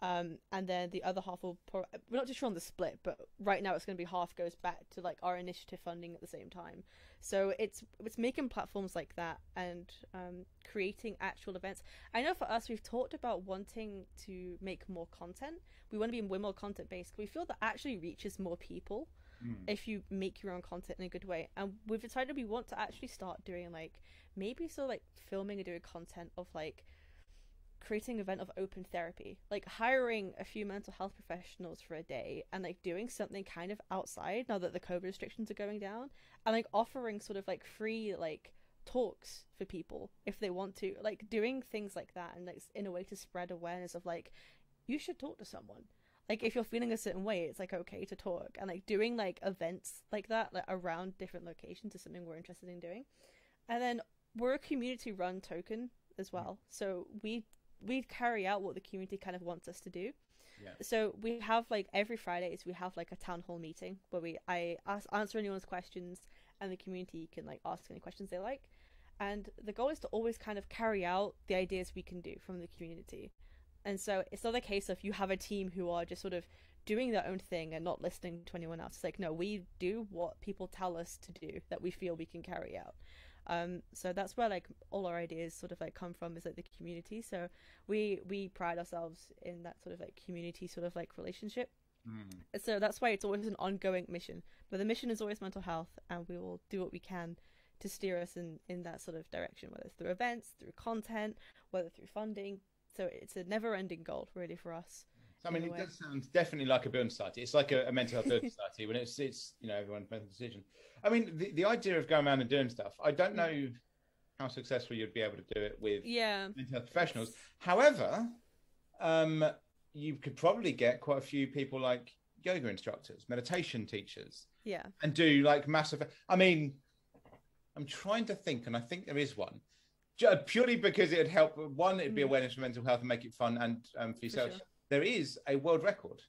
And then the other half will, we're not too sure on the split, but right now it's going to be half goes back to like our initiative funding at the same time. So it's making platforms like that and creating actual events. I know for us, we've talked about wanting to make more content. We want to be way more content based. We feel that actually reaches more people if you make your own content in a good way. And we've decided we want to actually start doing like filming and doing content of like creating an event of open therapy, like hiring a few mental health professionals for a day and like doing something kind of outside now that the COVID restrictions are going down, and like offering sort of like free like talks for people if they want to, like doing things like that, and like in a way to spread awareness of like you should talk to someone. like if you're feeling a certain way, it's like okay to talk, and like doing like events like that, like around different locations, is something we're interested in doing. And then we're a community run token as well, so we carry out what the community kind of wants us to do. Yeah. So we have like every Fridays we have like a town hall meeting where I answer anyone's questions, and the community can like ask any questions they like. And the goal is to always kind of carry out the ideas we can do from the community. And so it's not a case of you have a team who are just sort of doing their own thing and not listening to anyone else. It's like, no, we do what people tell us to do that we feel we can carry out. So that's where like all our ideas sort of like come from, is like the community. So we pride ourselves in that sort of like community sort of like relationship. Mm. So that's why it's always an ongoing mission, but the mission is always mental health, and we will do what we can to steer us in that sort of direction, whether it's through events, through content, whether through funding. So it's a never-ending goal really for us. So, I mean, it does sound definitely like a building society. It's like a mental health building society when it's you know, everyone's making a decision. I mean, the idea of going around and doing stuff, I don't know how successful you'd be able to do it with mental health professionals. However, you could probably get quite a few people like yoga instructors, meditation teachers, and do like massive. I mean, I'm trying to think, and I think there is one. Purely because it'd help. One, it'd be awareness for mental health and make it fun, and for yourself. Sure. There is a world record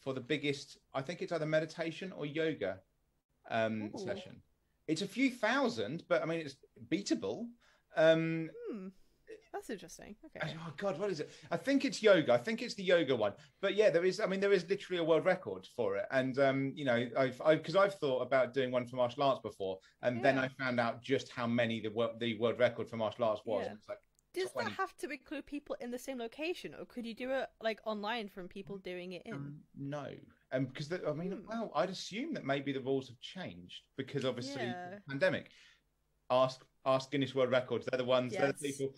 for the biggest, I think it's either meditation or yoga session. It's a few thousand, but I mean, it's beatable. That's interesting. Okay. Oh God, what is it? I think it's yoga. I think it's the yoga one. But yeah, there is, I mean, there is literally a world record for it. And, you know, I've thought about doing one for martial arts before. And then I found out just how many the world record for martial arts was. Yeah. And it's like, does that have to include people in the same location, or could you do it like online from people doing it in? No. Because I mean, well, I'd assume that maybe the rules have changed because obviously the pandemic. Ask Guinness World Records. They're the ones. Yes. They're the people.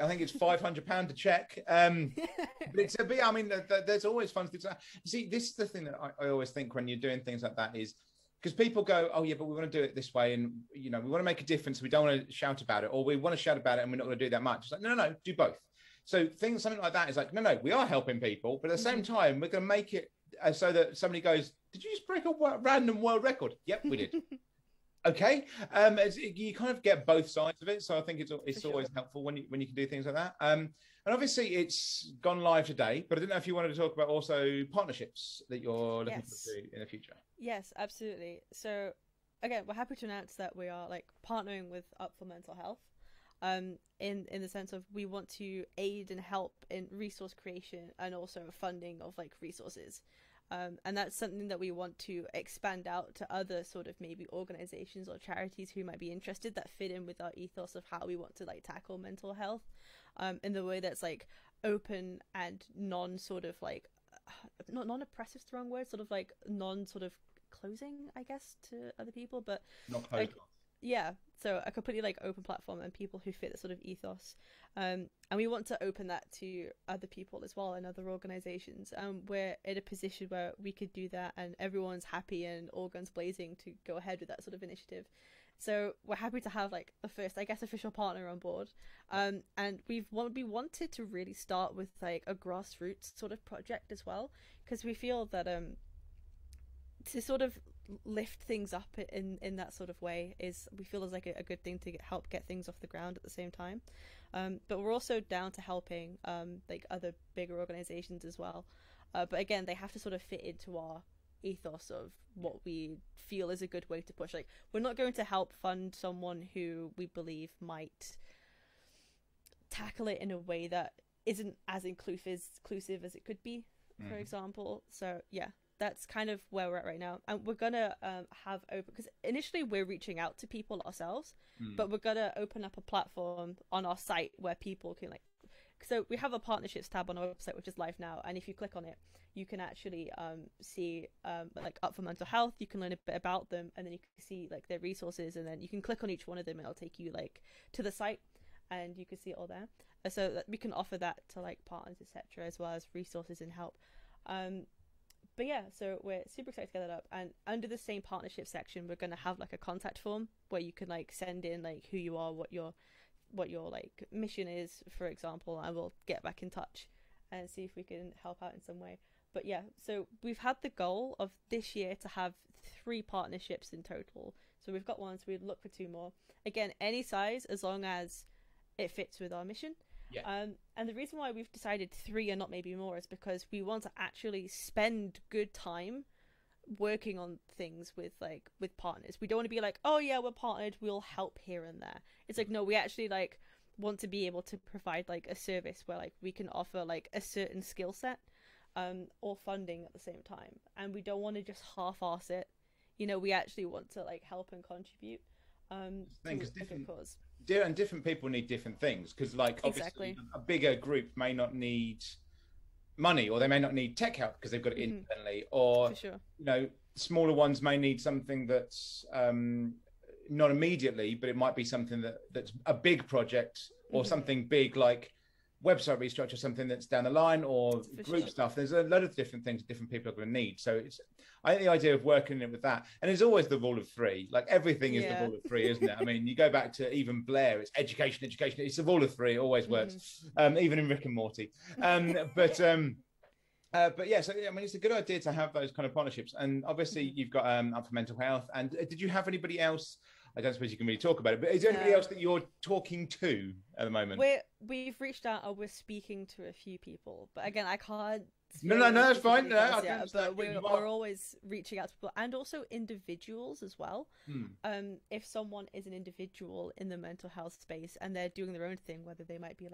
I think it's £500 to check. But it's a bit. I mean, there's always fun things. See, this is the thing that I always think when you're doing things like that is because people go, oh yeah, but we want to do it this way, and you know, we want to make a difference. We don't want to shout about it, or we want to shout about it, and we're not going to do that much. It's like no, do both. So things, something like that is like no, we are helping people, but at the same time, we're going to make it so that somebody goes, did you just break a random world record? Yep, we did. Okay, you kind of get both sides of it, so I think it's always helpful when you can do things like that. And obviously, it's gone live today, but I didn't know if you wanted to talk about also partnerships that you're looking to do in the future. Yes, absolutely. So, again, we're happy to announce that we are like partnering with Up for Mental Health, in the sense of we want to aid and help in resource creation and also funding of like resources. And that's something that we want to expand out to other sort of maybe organizations or charities who might be interested that fit in with our ethos of how we want to like tackle mental health in the way that's like open and non sort of like not non-oppressive is the wrong word, sort of like non sort of closing, I guess, to other people, but not closed off. Yeah, so a completely like open platform and people who fit that sort of ethos, and we want to open that to other people as well and other organizations. We're in a position where we could do that, and everyone's happy and all guns blazing to go ahead with that sort of initiative. So we're happy to have like a first, I guess, official partner on board, and we wanted to really start with like a grassroots sort of project as well, because we feel that to sort of lift things up in that sort of way is, we feel is like a good thing to help get things off the ground at the same time, but we're also down to helping like other bigger organizations as well, but again, they have to sort of fit into our ethos of what we feel is a good way to push. Like, we're not going to help fund someone who we believe might tackle it in a way that isn't as inclusive as it could be, for example. So yeah, that's kind of where we're at right now. And we're gonna have open, because initially we're reaching out to people ourselves, but we're gonna open up a platform on our site where people can like, so we have a partnerships tab on our website, which is live now. And if you click on it, you can actually see like Up for Mental Health. You can learn a bit about them, and then you can see like their resources, and then you can click on each one of them and it'll take you like to the site, and you can see it all there. So that we can offer that to like partners, etc., as well as resources and help. But yeah, so we're super excited to get that up. And under the same partnership section, we're going to have like a contact form where you can like send in like who you are, what your like mission is, for example, and we'll get back in touch and see if we can help out in some way. But yeah, so we've had the goal of this year to have 3 partnerships in total. So we've got one, so we'd look for 2 more. Again, any size, as long as it fits with our mission. Yeah. And the reason why we've decided 3 and not maybe more is because we want to actually spend good time working on things with partners. We don't want to be like, oh yeah, we're partnered, we'll help here and there. It's like, no, we actually want to be able to provide a service where we can offer a certain skill set or funding at the same time, and we don't want to just half-ass it. We actually want to help and contribute. Different people need different things, because obviously exactly. A bigger group may not need money, or they may not need tech help because they've got it internally, or sure. Smaller ones may need something that's not immediately, but it might be something that's a big project, or something big like website restructure, something that's down the line, or for group sure. stuff. There's a lot of different things different people are going to need. So it's, I think the idea of working it with that, and it's always the rule of 3. Everything is yeah. the rule of 3, isn't it? I mean, you go back to even Blair, it's education. It's the rule of 3, it always works. Even in Rick and Morty. But yeah, so I mean, it's a good idea to have those kind of partnerships. And obviously you've got Up for Mental Health. And did you have anybody else? I don't suppose you can really talk about it, but is there anybody else that you're talking to at the moment? We've reached out, or we're speaking to a few people, but again, I can't. No, that's fine. But we're always reaching out to people, and also individuals as well. If someone is an individual in the mental health space and they're doing their own thing, whether they might be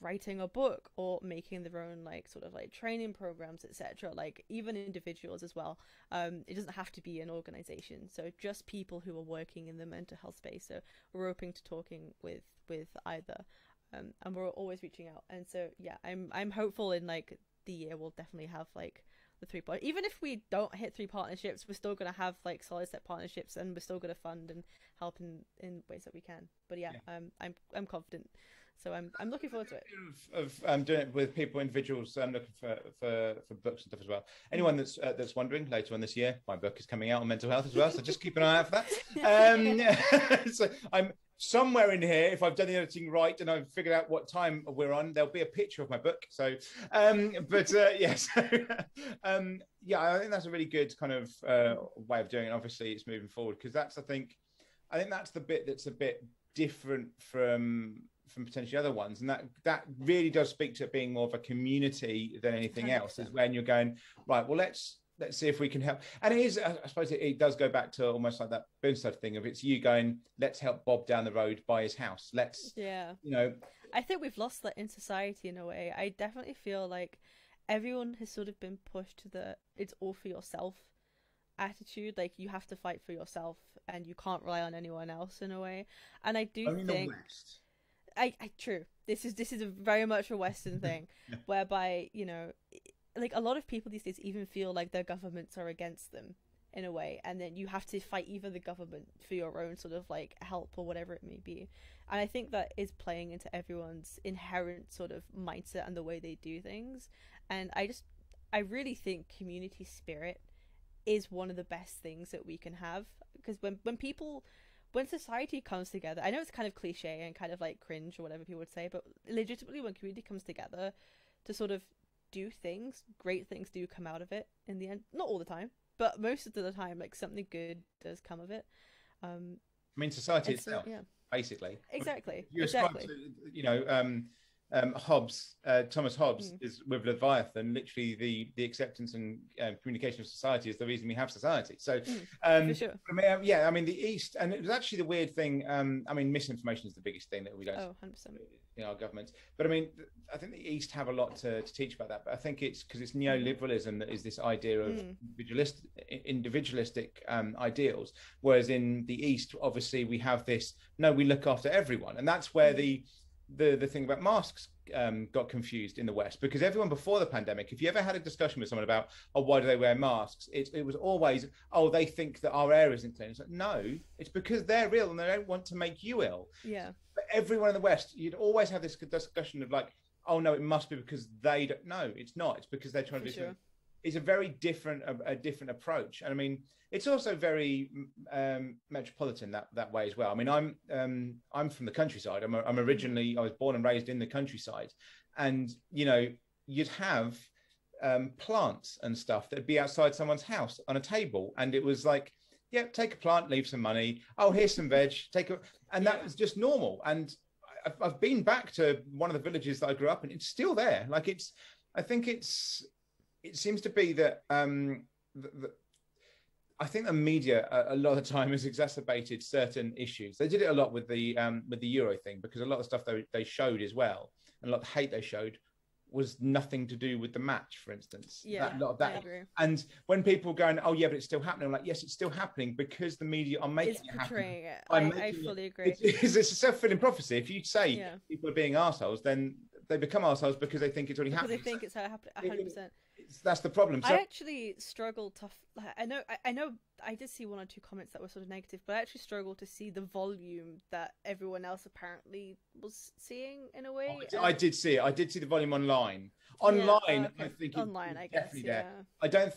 writing a book or making their own training programs, etc. Even individuals as well. It doesn't have to be an organization, so just people who are working in the mental health space. So we're open to talking with either, and we're always reaching out. And so yeah, I'm hopeful in the year we'll definitely have the 3 part. Even if we don't hit 3 partnerships, we're still going to have solid set partnerships, and we're still going to fund and help in ways that we can. But yeah, I'm confident, so I'm looking forward to it. Doing it with people, individuals. I'm looking for books and stuff as well. Anyone that's wondering, later on this year my book is coming out on mental health as well, so just keep an eye out for that. So I'm somewhere in here, if I've done the editing right and I've figured out what time we're on, there'll be a picture of my book. So yes, I think that's a really good kind of way of doing it. Obviously it's moving forward, because that's I think that's the bit that's a bit different from potentially other ones, and that really does speak to it being more of a community than anything else, is when you're going, right, well, let's see if we can help. And it is, I suppose it does go back to almost that Boonside thing of, it's you going, let's help Bob down the road buy his house. Let's, I think we've lost that in society in a way. I definitely feel everyone has sort of been pushed to the, it's all for yourself attitude. You have to fight for yourself and you can't rely on anyone else in a way. And I do think the West. I true. This is a very much a Western thing, whereby, a lot of people these days even feel their governments are against them in a way, and then you have to fight even the government for your own sort of help or whatever it may be. And I think that is playing into everyone's inherent sort of mindset and the way they do things. And I really think community spirit is one of the best things that we can have, because when society comes together, I know it's kind of cliche and kind of cringe or whatever people would say, but legitimately when community comes together to sort of do things, great things do come out of it in the end. Not all the time, but most of the time, something good does come of it. I mean, society itself, basically. Exactly. You ascribe to, Hobbes, Thomas Hobbes is with Leviathan, literally the acceptance and communication of society is the reason we have society. So for sure. I mean, the East, and it was actually the weird thing, I mean, misinformation is the biggest thing that we don't 100%. In our governments, but I mean, I think the East have a lot to teach about that. But I think it's because it's neoliberalism that is this idea of individualistic ideals, whereas in the East obviously we have this, no, we look after everyone. And that's where the thing about masks got confused in the West, because everyone before the pandemic, if you ever had a discussion with someone about, oh, why do they wear masks, it was always, oh, they think that our air isn't clean. It's like, no, it's because they're ill and they don't want to make you ill. Yeah. But everyone in the West, you'd always have this discussion of oh no, it must be because they don't. No, it's not. It's because they're trying to do something. It's a very different, a different approach. And I mean, it's also very metropolitan that way as well. I mean, I'm from the countryside. I was born and raised in the countryside, and you'd have plants and stuff that'd be outside someone's house on a table. And it was like, yeah, take a plant, leave some money. Oh, here's some veg, take a, and that was just normal. And I've been back to one of the villages that I grew up in. It's still there. Like it's, I think it's, it seems to be that, I think the media a lot of the time has exacerbated certain issues. They did it a lot with the Euro thing, because a lot of stuff they showed as well, and a lot of hate they showed was nothing to do with the match, for instance. Yeah, that, a lot of that. I agree. And when people are going, oh yeah, but it's still happening, I'm like, yes, it's still happening because the media are making it happen. It's portraying it. I fully agree. It's a self-fulfilling prophecy. If you say people are being arseholes, then they become arseholes because they think it's already happening. Because they think it's happening, 100%. That's the problem. So I actually struggled to, I know I did see one or two comments that were sort of negative, but I actually struggled to see the volume that everyone else apparently was seeing in a way. I did see the volume online. Yeah, okay. I think online, I guess, yeah. There. I don't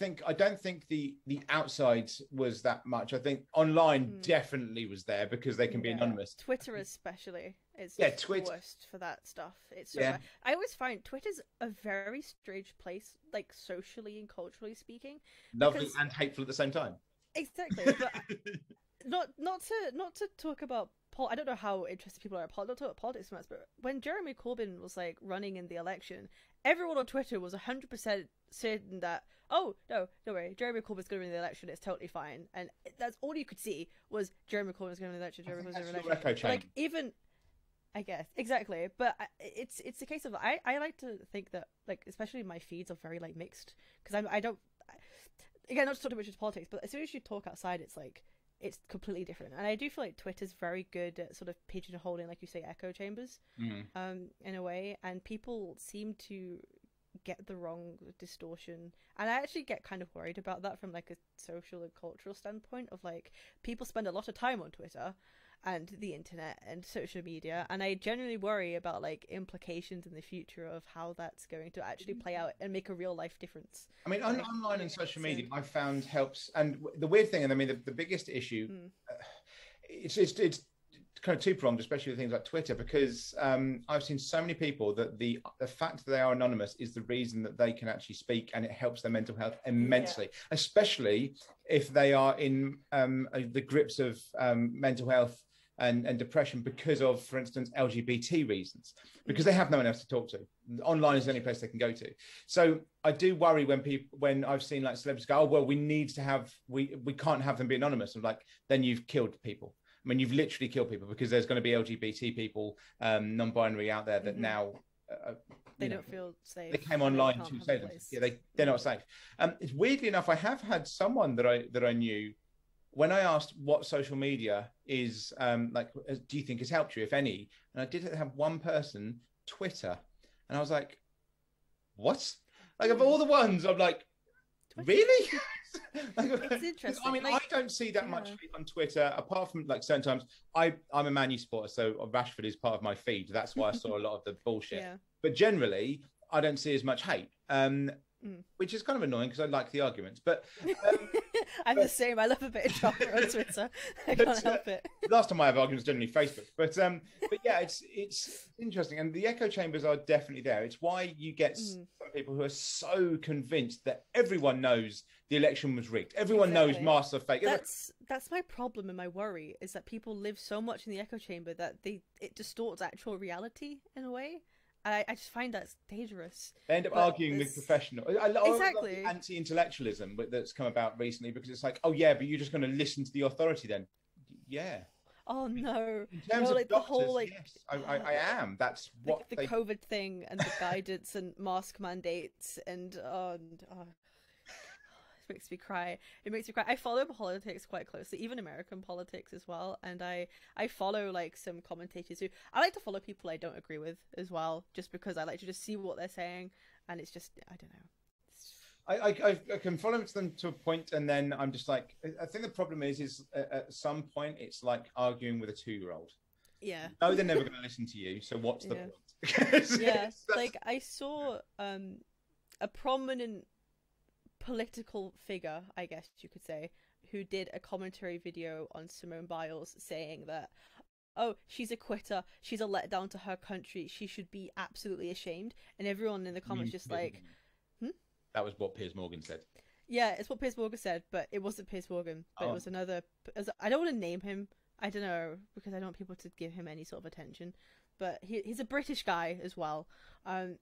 think the outside was that much. I think online definitely was there, because they can be anonymous. Twitter especially is worst for that stuff. It's so bad. I always find Twitter's a very strange place, like socially and culturally speaking. Lovely and hateful at the same time. Exactly. But not to talk about I don't know how interested people are in politics much, but when Jeremy Corbyn was like running in the election, everyone on Twitter was 100% certain that, oh no, don't worry, Jeremy Corbyn's going to win the election, it's totally fine. And that's all you could see was Jeremy Corbyn's going to win the election. Like even, I guess, exactly. But it's a case of I like to think that, like, especially my feeds are very like mixed, because again, not just talking about politics, but as soon as you talk outside, it's like, it's completely different. And I do feel like Twitter's very good at sort of pigeonholing, like you say, echo chambers in a way, and people seem to get the wrong distortion. And I actually get kind of worried about that from like a social and cultural standpoint of like, people spend a lot of time on Twitter and the internet and social media, and I genuinely worry about like implications in the future of how that's going to actually play out and make a real life difference. I mean, online and social media I found helps. And the weird thing, and I mean the biggest issue, it's kind of two-pronged, especially with things like Twitter, because I've seen so many people that the fact that they are anonymous is the reason that they can actually speak, and it helps their mental health immensely, especially if they are in the grips of mental health and depression because of, for instance, LGBT reasons, because they have no one else to talk to. Online is the only place they can go to. So I do worry when I've seen like celebrities go, oh, well, we can't have them be anonymous. I'm like, then you've killed people. I mean, you've literally killed people, because there's going to be LGBT people, non-binary out there that now they don't feel safe. They came online to say them. Yeah, they're not safe. Weirdly enough, I have had someone that I knew, when I asked what social media is, do you think has helped you, if any? And I did have one person, Twitter. And I was like, what? Like, of all the ones, I'm like, Twitter? Really? Like, it's interesting. I mean, like, I don't see that much on Twitter, apart from like certain times. I'm a Man U supporter, so Rashford is part of my feed. That's why I saw a lot of the bullshit. But generally, I don't see as much hate. Which is kind of annoying, because I like the arguments, but the same. I love a bit of drama on Twitter. I can't help it. Last time I have arguments, generally Facebook, but yeah, it's interesting, and the echo chambers are definitely there. It's why you get some people who are so convinced that everyone knows the election was rigged. Everyone knows masks are fake. That's my problem, and my worry is that people live so much in the echo chamber that it distorts actual reality in a way. I just find that's dangerous. They end up arguing with professionals. Exactly. Like anti-intellectualism that's come about recently, because it's like, oh yeah, but you're just going to listen to the authority then. Yeah. Oh no. In terms of like doctors, the whole like I am. That's what the COVID thing and the guidance and mask mandates and it makes me cry. It makes me cry. I follow politics quite closely, even American politics as well. And I follow like some commentators who I like to follow people I don't agree with as well, just because I like to just see what they're saying. And it's just, I don't know. I can follow them to a point, and then I'm just like, I think the problem is at some point it's like arguing with a 2-year-old. Yeah. No, they're never going to listen to you. So what's the point? Yeah. Like I saw a prominent political figure, I guess you could say, who did a commentary video on Simone Biles saying that, oh, she's a quitter, she's a letdown to her country, she should be absolutely ashamed. And everyone in the comments just like, That was what Piers Morgan said. Yeah, it's what Piers Morgan said, but it wasn't Piers Morgan. But it was another... I don't want to name him. I don't know, because I don't want people to give him any sort of attention. But he's a British guy as well. And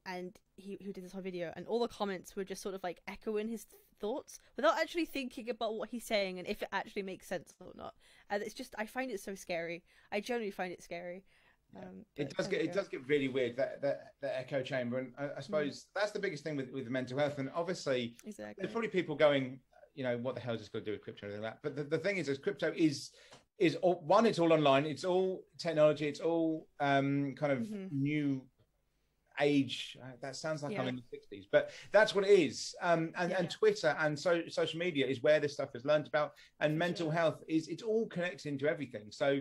he did this whole video. And all the comments were just sort of like echoing his thoughts without actually thinking about what he's saying and if it actually makes sense or not. And it's just... I find it so scary. I generally find it scary. It does get really weird, that echo chamber, and I suppose that's the biggest thing with mental health. And obviously, there's probably people going, you know, what the hell is this going to do with crypto and all that? But the thing is crypto is all, one, it's all online, it's all technology, it's all kind of new age. That sounds like I'm in the 60s, but that's what it is. And Twitter and social media is where this stuff is learned about, and mental health it's all connected into everything. So.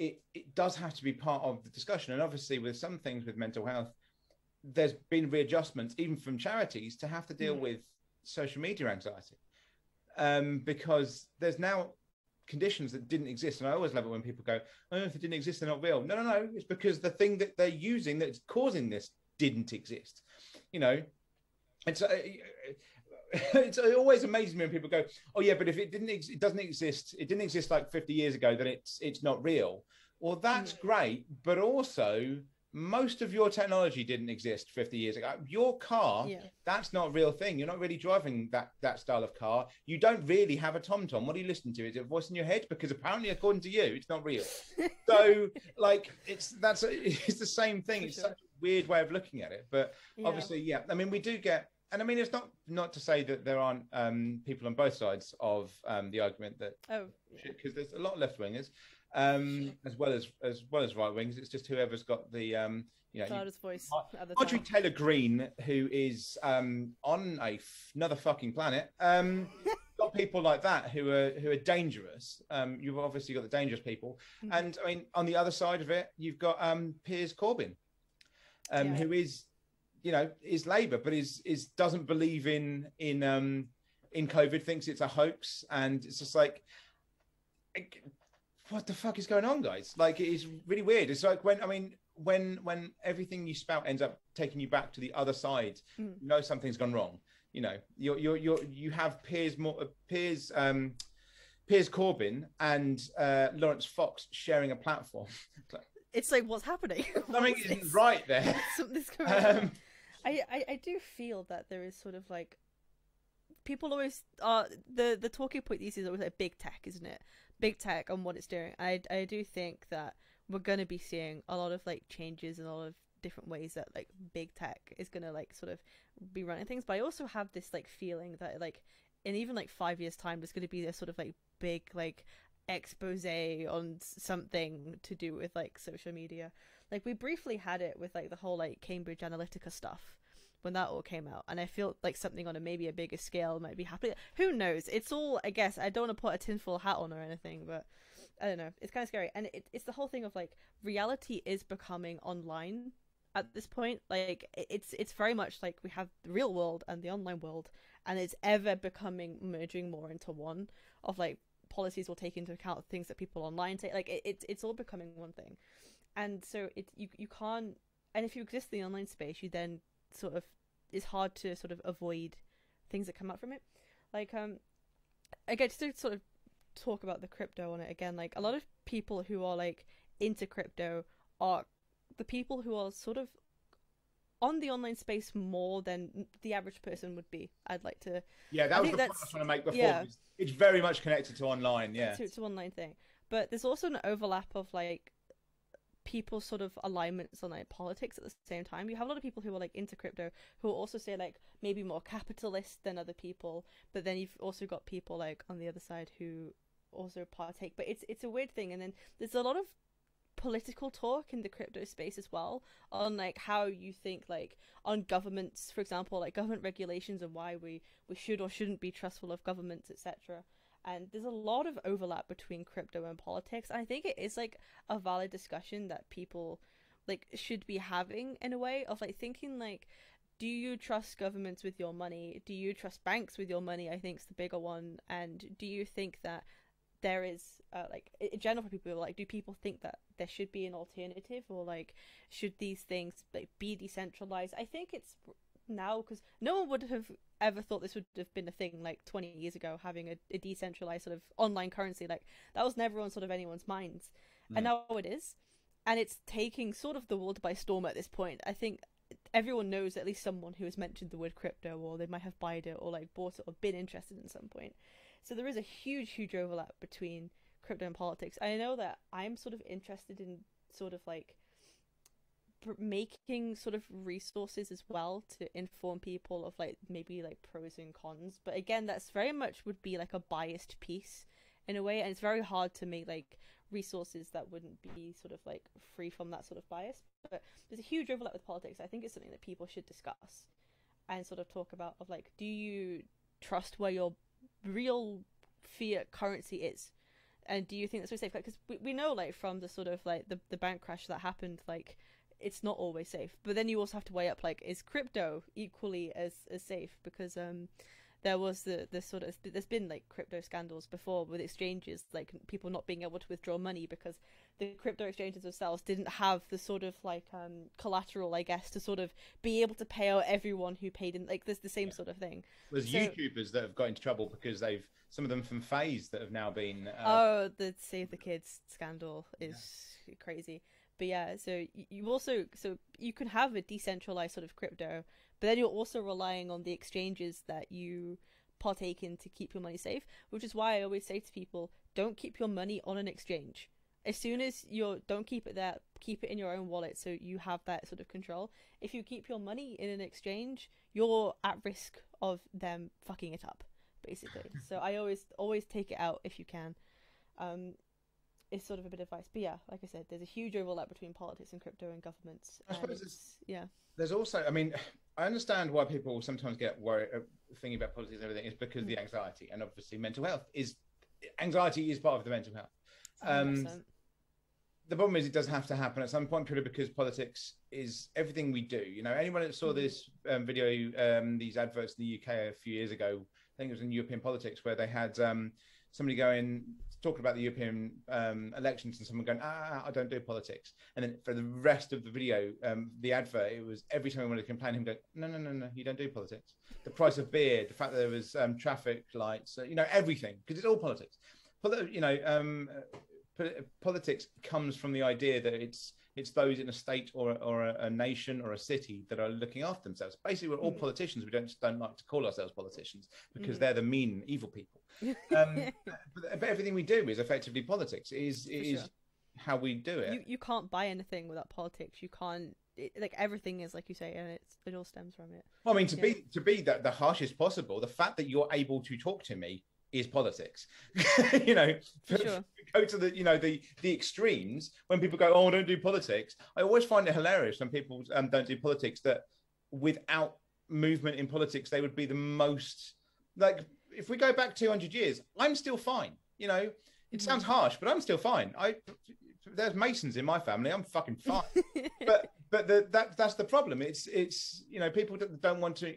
It does have to be part of the discussion. And obviously with some things with mental health, there's been readjustments, even from charities, to have to deal with social media anxiety, because there's now conditions that didn't exist. And I always love it when people go, oh, if it didn't exist, they're not real. No, no, no. It's because the thing that they're using that's causing this didn't exist. You know, it always amazes me when people go, oh yeah, but if it doesn't exist like 50 years ago, then it's not real. Well, that's great, but also most of your technology didn't exist 50 years ago. Your car, that's not a real thing. You're not really driving that style of car. You don't really have a TomTom. What do you listen to? Is it a voice in your head? Because apparently, according to you, it's not real. So like it's the same thing. It's such a weird way of looking at it. But obviously, I mean, we do get. And I mean, it's not to say that there aren't people on both sides of the argument that, because there's a lot of left-wingers as well as right-wingers. It's just whoever's got the loudest voice. Marjorie Taylor Greene, who is on another fucking planet, got people like that who are dangerous. You've obviously got the dangerous people, and I mean, on the other side of it, you've got Piers Corbyn, who is. You know, is Labour, but doesn't believe in COVID, thinks it's a hoax, and it's just like, what the fuck is going on, guys? Like, it's really weird. It's like when everything you spout ends up taking you back to the other side, you know something's gone wrong. You know, you have Piers Corbyn and Lawrence Fox sharing a platform. It's like, what's happening? Something isn't right there. Something's going on. I do feel that there is sort of like, people always are, the talking point these days is always like big tech, isn't it? Big tech and what it's doing. I do think that we're going to be seeing a lot of like changes in a lot of different ways that like big tech is going to like sort of be running things. But I also have this like feeling that like in even like 5 years time, there's going to be this sort of like big like expose on something to do with like social media. Like we briefly had it with like the whole like Cambridge Analytica stuff when that all came out, and I feel like something on a maybe a bigger scale might be happening. Who knows? It's all, I guess, I don't want to put a tinfoil hat on or anything, but I don't know, it's kind of scary. And it's the whole thing of like reality is becoming online at this point. Like it's very much like we have the real world and the online world, and it's ever becoming merging more into one. Of like policies will take into account things that people online say, like it's all becoming one thing. And so you can't, and if you exist in the online space, you then sort of, it's hard to sort of avoid things that come out from it. Like again, just to sort of talk about the crypto on it again, like a lot of people who are like into crypto are the people who are sort of on the online space more than the average person would be. I'd like to... Yeah, that was the point I was trying to make before. Yeah. It's very much connected to online, yeah. It's an online thing. But there's also an overlap of, like, people's sort of alignments on, like, politics at the same time. You have a lot of people who are, like, into crypto who also say, like, maybe more capitalist than other people. But then you've also got people, like, on the other side who also partake. But it's a weird thing. And then there's a lot of political talk in the crypto space as well, on like how you think, like on governments, for example, like government regulations and why we should or shouldn't be trustful of governments, etc. And there's a lot of overlap between crypto and politics. I think it is like a valid discussion that people like should be having, in a way, of like thinking like, do you trust governments with your money? Do you trust banks with your money? I think is the bigger one. And do you think that there is like, in general, for people, like, do people think that there should be an alternative, or like should these things like be decentralized? I think it's now, because no one would have ever thought this would have been a thing like 20 years ago, having a decentralized sort of online currency. Like, that was never on sort of anyone's minds. No. And now it is. And it's taking sort of the world by storm at this point. I think everyone knows at least someone who has mentioned the word crypto, or they might have buyed it or like bought it or been interested in some point. So there is a huge, huge overlap between crypto and politics. I know that I'm sort of interested in sort of like making sort of resources as well to inform people of like maybe like pros and cons, but again, that's very much would be like a biased piece in a way, and it's very hard to make like resources that wouldn't be sort of like free from that sort of bias. But there's a huge overlap with politics. I think it's something that people should discuss and sort of talk about, of like, do you trust where your real fiat currency is, and do you think that's really safe? Because like, we know like from the sort of like the bank crash that happened, like it's not always safe. But then you also have to weigh up like, is crypto equally as safe? Because there was the sort of, there's been like crypto scandals before with exchanges, like people not being able to withdraw money because the crypto exchanges themselves didn't have the sort of like collateral, I guess, to sort of be able to pay out everyone who paid in. Like there's the same sort of thing. There's YouTubers that have got into trouble because they've, some of them from FaZe that have now been oh, the Save the Kids scandal is crazy. But yeah, so you also, so you can have a decentralized sort of crypto, but then you're also relying on the exchanges that you partake in to keep your money safe, which is why I always say to people, don't keep your money on an exchange. As soon as you're, don't keep it there, keep it in your own wallet so you have that sort of control. If you keep your money in an exchange, you're at risk of them fucking it up, basically. So I always take it out if you can. It's sort of a bit of advice, but yeah, like I said, there's a huge overlap between politics and crypto and governments. I suppose it's, yeah. There's also, I mean, I understand why people sometimes get worried thinking about politics and everything is because the anxiety, and obviously mental health is, anxiety is part of the mental health. The problem is it does have to happen at some point purely because politics is everything we do. You know, anyone that saw this video, these adverts in the UK a few years ago, I think it was in European politics, where they had somebody going, talking about the European elections, and someone going, I don't do politics. And then for the rest of the video, the advert, it was every time we wanted to complain, him going, no, you don't do politics. The price of beer, the fact that there was traffic lights, you know, everything, because it's all politics. But, you know, politics comes from the idea that it's those in a state or a nation or a city that are looking after themselves. Basically, we're all politicians. We don't like to call ourselves politicians because they're the mean, evil people. But everything we do is effectively politics. It is how we do it. You can't buy anything without politics. You can't. Like everything is, like you say, and it all stems from it. Well, I mean, to be the harshest possible, the fact that you're able to talk to me is politics. You know, go to the, you know, the extremes when people go, oh, I don't do politics. I always find it hilarious when people don't do politics, that without movement in politics, they would be the most, like, if we go back 200 years, I'm still fine. You know, it sounds harsh, but I'm still fine. There's Masons in my family. I'm fucking fine. but that's the problem. It's, you know, people don't want to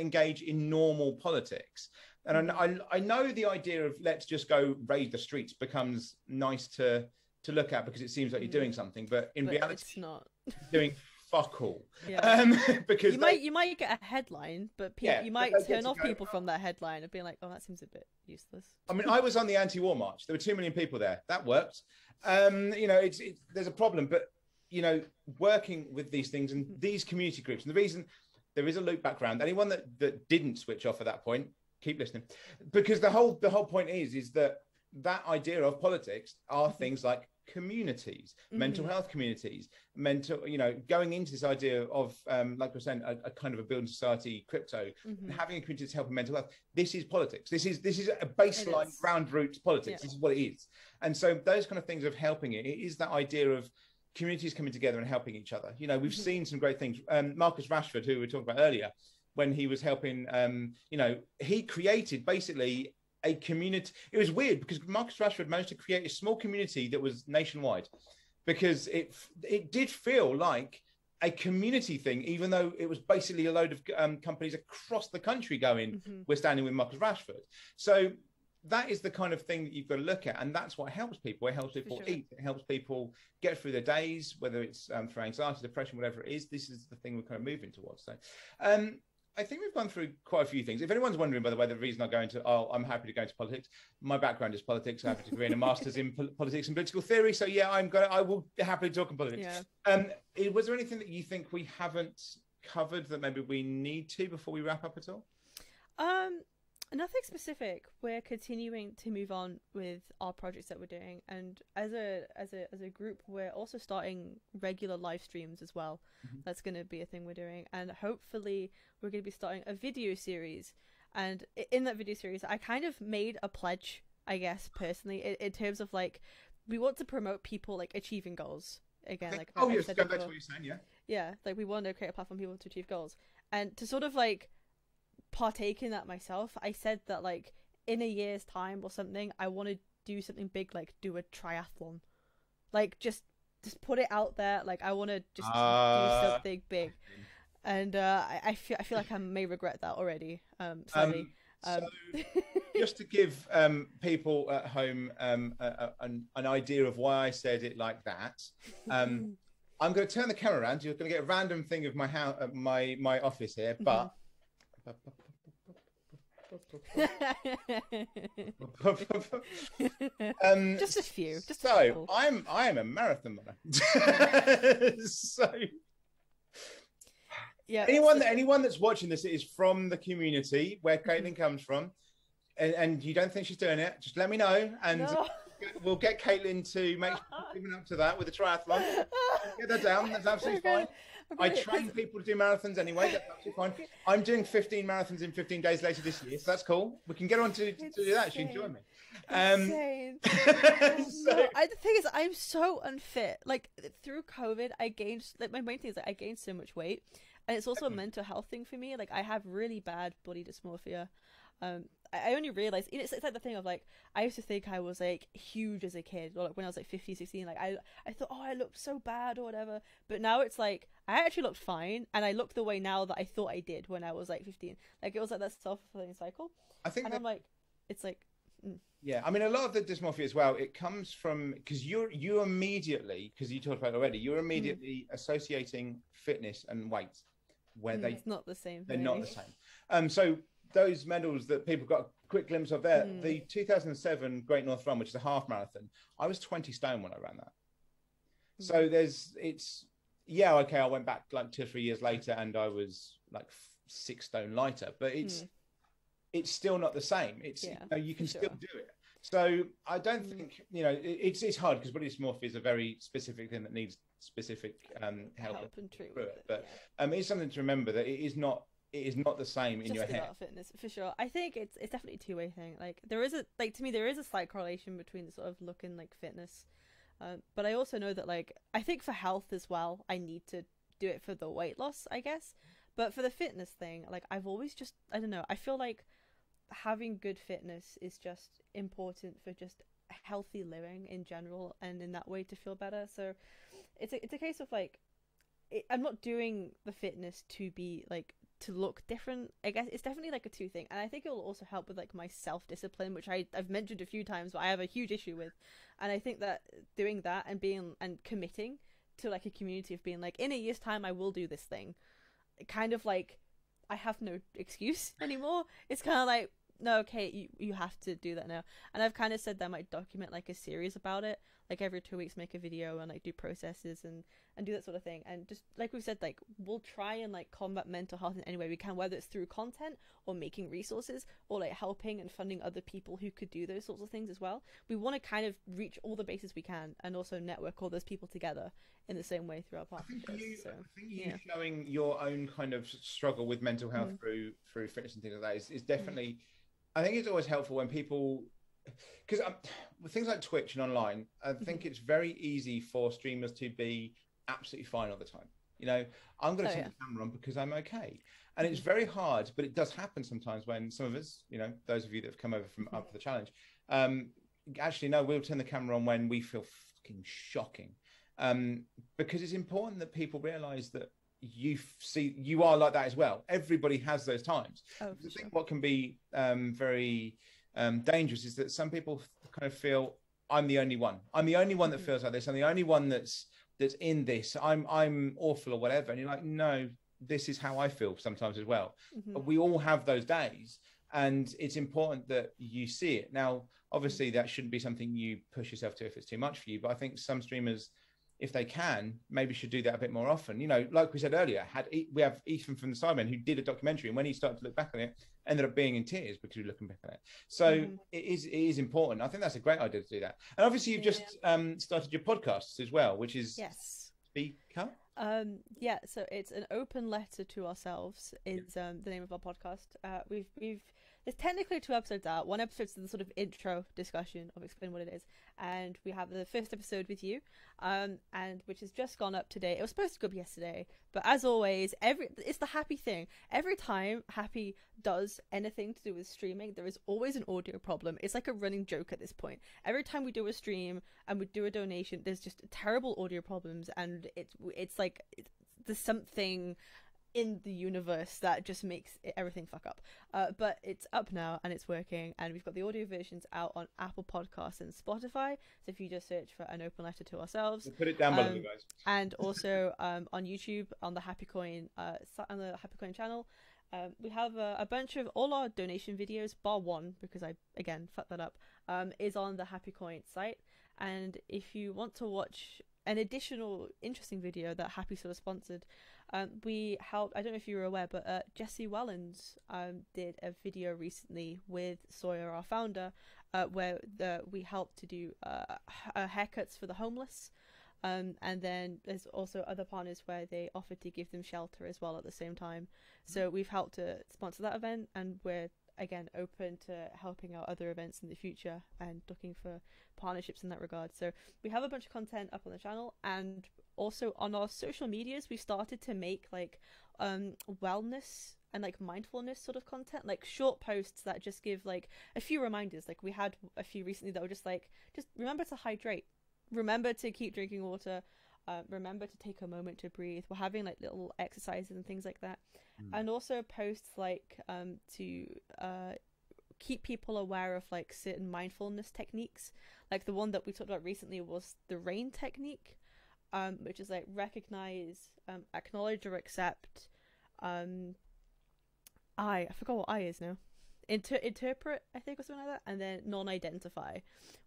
engage in normal politics. And I know the idea of let's just go raid the streets becomes nice to look at because it seems like you're doing something, but in reality, it's not doing fuck all. Yeah. Because you might get a headline, but you might turn off people from that headline and be like, oh, that seems a bit useless. I mean, I was on the anti-war march. There were 2 million people there. That worked. You know, there's a problem, but you know, working with these things and these community groups, and the reason there is a loop background. Anyone that didn't switch off at that point, keep listening, because the whole point is that idea of politics are things like communities, mental health communities, you know, going into this idea of like we're saying, a kind of a building society, crypto, having a community to help in mental health. This is politics. This is a baseline ground root politics. This is what it is. And so those kind of things of helping it is that idea of communities coming together and helping each other. You know, we've seen some great things. Marcus Rashford, who we were talking about earlier, when he was helping, you know, he created basically a community. It was weird because Marcus Rashford managed to create a small community that was nationwide, because it did feel like a community thing, even though it was basically a load of companies across the country going, we're standing with Marcus Rashford. So that is the kind of thing that you've got to look at, and that's what helps people. It helps people eat, it helps people get through their days, whether it's for anxiety, depression, whatever it is. This is the thing we're kind of moving towards. So I think we've gone through quite a few things. If anyone's wondering, by the way, the reason I go into, oh, I'm happy to go into politics. My background is politics. I have a degree and a master's in politics and political theory. So yeah, I will happily talk in politics. Yeah. Was there anything that you think we haven't covered that maybe we need to before we wrap up at all? Nothing specific. We're continuing to move on with our projects that we're doing, and as a group, we're also starting regular live streams as well. Mm-hmm. That's going to be a thing we're doing, and hopefully we're going to be starting a video series. And in that video series, I kind of made a pledge, I guess, personally, in terms of like, we want to promote people like achieving goals again. Okay. Like, oh yes, go back to what you're saying. Yeah. Yeah, like we want to create a platform for people to achieve goals, and to sort of like partake in that myself, I said that like in a year's time or something, I want to do something big, like do a triathlon, like just put it out there, like I want to just do something big. And I feel like I may regret that already, sadly. So just to give people at home an idea of why I said it like that, I'm going to turn the camera around. You're going to get a random thing of my house, my office here, but just a few. Just a couple. I am a marathon runner. So yeah. Anyone that's watching this is from the community where Caitlin comes from, and you don't think she's doing it, just let me know, and no. We'll get Caitlin to make sure up to that with a triathlon. Get that down. That's absolutely fine. I train people to do marathons anyway. That's absolutely fine. I'm doing 15 marathons in 15 days later this year, so that's cool. We can get on to do that. She can join me. So the thing is, I'm so unfit. Like through COVID, I gained, like my main thing is like I gained so much weight, and it's also a mental health thing for me. Like I have really bad body dysmorphia. I only realized it's like the thing of like, I used to think I was like huge as a kid, or like when I was like 15, 16, like I thought, oh, I looked so bad or whatever, but now it's like I actually looked fine, and I look the way now that I thought I did when I was like 15. Like it was like that self-fulfilling cycle, I think. And I'm like, it's like yeah, I mean, a lot of the dysmorphia as well, it comes from because you immediately, because you talked about it already, you're immediately associating fitness and weight where it's not the same. They're not the same. So those medals that people got a quick glimpse of there, the 2007 Great North Run, which is a half marathon, I was 20 stone when I ran that. So yeah, okay, I went back like 2 or 3 years later and I was like 6 stone lighter, but it's still not the same. It's you know, you can still do it. So I don't think, you know, it's hard because body dysmorphia is a very specific thing that needs specific help and treatment. But it's something to remember that it is not the same in your head. Just about fitness, for sure. I think it's definitely a two-way thing. Like to me, there is a slight correlation between the sort of look and like fitness. But I also know that like, I think for health as well, I need to do it for the weight loss, I guess. But for the fitness thing, like I've always just, I don't know, I feel like having good fitness is just important for just healthy living in general, and in that way to feel better. So it's a case of like, I'm not doing the fitness to be like, to look different, I guess. It's definitely like a two thing, and I think it will also help with like my self-discipline, which I've mentioned a few times, but I have a huge issue with. And I think that doing that and committing to like a community of being like, in a year's time I will do this thing, kind of like I have no excuse anymore. It's kind of like, no, okay, you have to do that now. And I've kind of said that I might document like a series about it, like every 2 weeks make a video and like do processes and do that sort of thing. And just like we've said, like we'll try and like combat mental health in any way we can, whether it's through content or making resources or like helping and funding other people who could do those sorts of things as well. We want to kind of reach all the bases we can, and also network all those people together in the same way through our partnerships. I think you showing your own kind of struggle with mental health through fitness and things like that is definitely I think it's always helpful when people, because with things like Twitch and online, I think it's very easy for streamers to be absolutely fine all the time. You know, I'm going to turn the camera on because I'm okay. And it's very hard, but it does happen sometimes when some of us, you know, those of you that have come over from Up for the Challenge, actually, no, we'll turn the camera on when we feel fucking shocking. Because it's important that people realize that you are like that as well. Everybody has those times. I think what can be very dangerous is that some people kind of feel, I'm the only one. I'm the only one that feels like this. I'm the only one that's in this. I'm awful or whatever. And you're like, no, this is how I feel sometimes as well. But we all have those days. And it's important that you see it. Now, obviously, that shouldn't be something you push yourself to if it's too much for you. But I think some streamers, if they can, maybe should do that a bit more often. You know, like we said earlier, we have Ethan from the Sidemen who did a documentary, and when he started to look back on it, ended up being in tears because he was looking back on it. So it is important. I think that's a great idea to do that. And obviously, you've just started your podcast as well, which is Speaker. Yeah, so it's An Open Letter to Ourselves is the name of our podcast. There's technically 2 episodes out. 1 episode is the sort of intro discussion of explain what it is, and we have the first episode with you, and which has just gone up today. It was supposed to go up yesterday, but as always, it's the Happy thing. Every time Happy does anything to do with streaming, there is always an audio problem. It's like a running joke at this point. Every time we do a stream and we do a donation, there's just terrible audio problems, and it's like there's something in the universe that just makes everything fuck up, but it's up now and it's working, and we've got the audio versions out on Apple Podcasts and Spotify. So if you just search for An Open Letter to Ourselves, we'll put it down by the way, guys, and also on YouTube on the Happy Coin on the Happy Coin channel. We have a bunch of all our donation videos, bar 1 because I again fucked that up, is on the Happy Coin site. And if you want to watch an additional interesting video that Happy sort of sponsored, we helped, I don't know if you were aware, but Jesse Wellens did a video recently with Sawyer, our founder, where we helped to do haircuts for the homeless. And then there's also other partners where they offered to give them shelter as well at the same time. So we've helped to sponsor that event, and we're again open to helping out other events in the future and looking for partnerships in that regard. So we have a bunch of content up on the channel, and also on our social medias we've started to make like wellness and like mindfulness sort of content, like short posts that just give like a few reminders. Like we had a few recently that were just like, just remember to hydrate, remember to keep drinking water, remember to take a moment to breathe. We're having like little exercises and things like that, and also posts like to keep people aware of like certain mindfulness techniques. Like the one that we talked about recently was the RAIN technique, which is like recognize, acknowledge or accept, I forgot what I is now, interpret I think, or something like that, and then non-identify,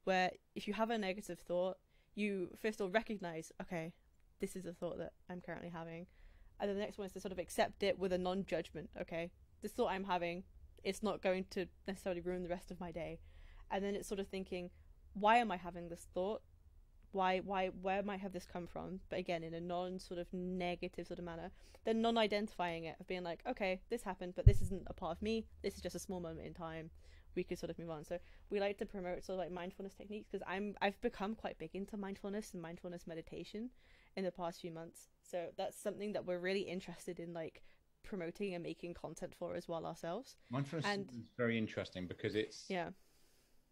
where if you have a negative thought, you first of all recognize, okay, this is a thought that I'm currently having. And then the next one is to sort of accept it with a non-judgment. Okay, this thought I'm having, it's not going to necessarily ruin the rest of my day. And then it's sort of thinking, why am I having this thought? Where might have this come from? But again, in a non sort of negative sort of manner. Then non-identifying it, of being like, okay, this happened, but this isn't a part of me. This is just a small moment in time. We could sort of move on. So we like to promote sort of like mindfulness techniques, because I've become quite big into mindfulness and mindfulness meditation in the past few months. So that's something that we're really interested in like promoting and making content for as well ourselves. Mindfulness is very interesting because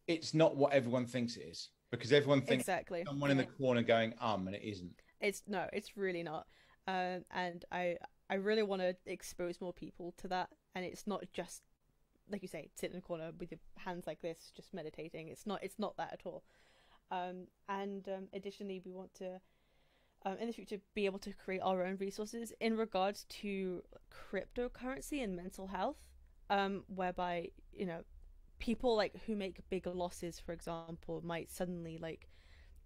it's not what everyone thinks it is, because everyone thinks someone in the corner going and it isn't. It's really not. And I really want to expose more people to that, and it's not just, like you say, sit in a corner with your hands like this, just meditating. It's not that at all. Additionally, we want to, in the future, be able to create our own resources in regards to cryptocurrency and mental health, whereby, you know, people like who make big losses, for example, might suddenly like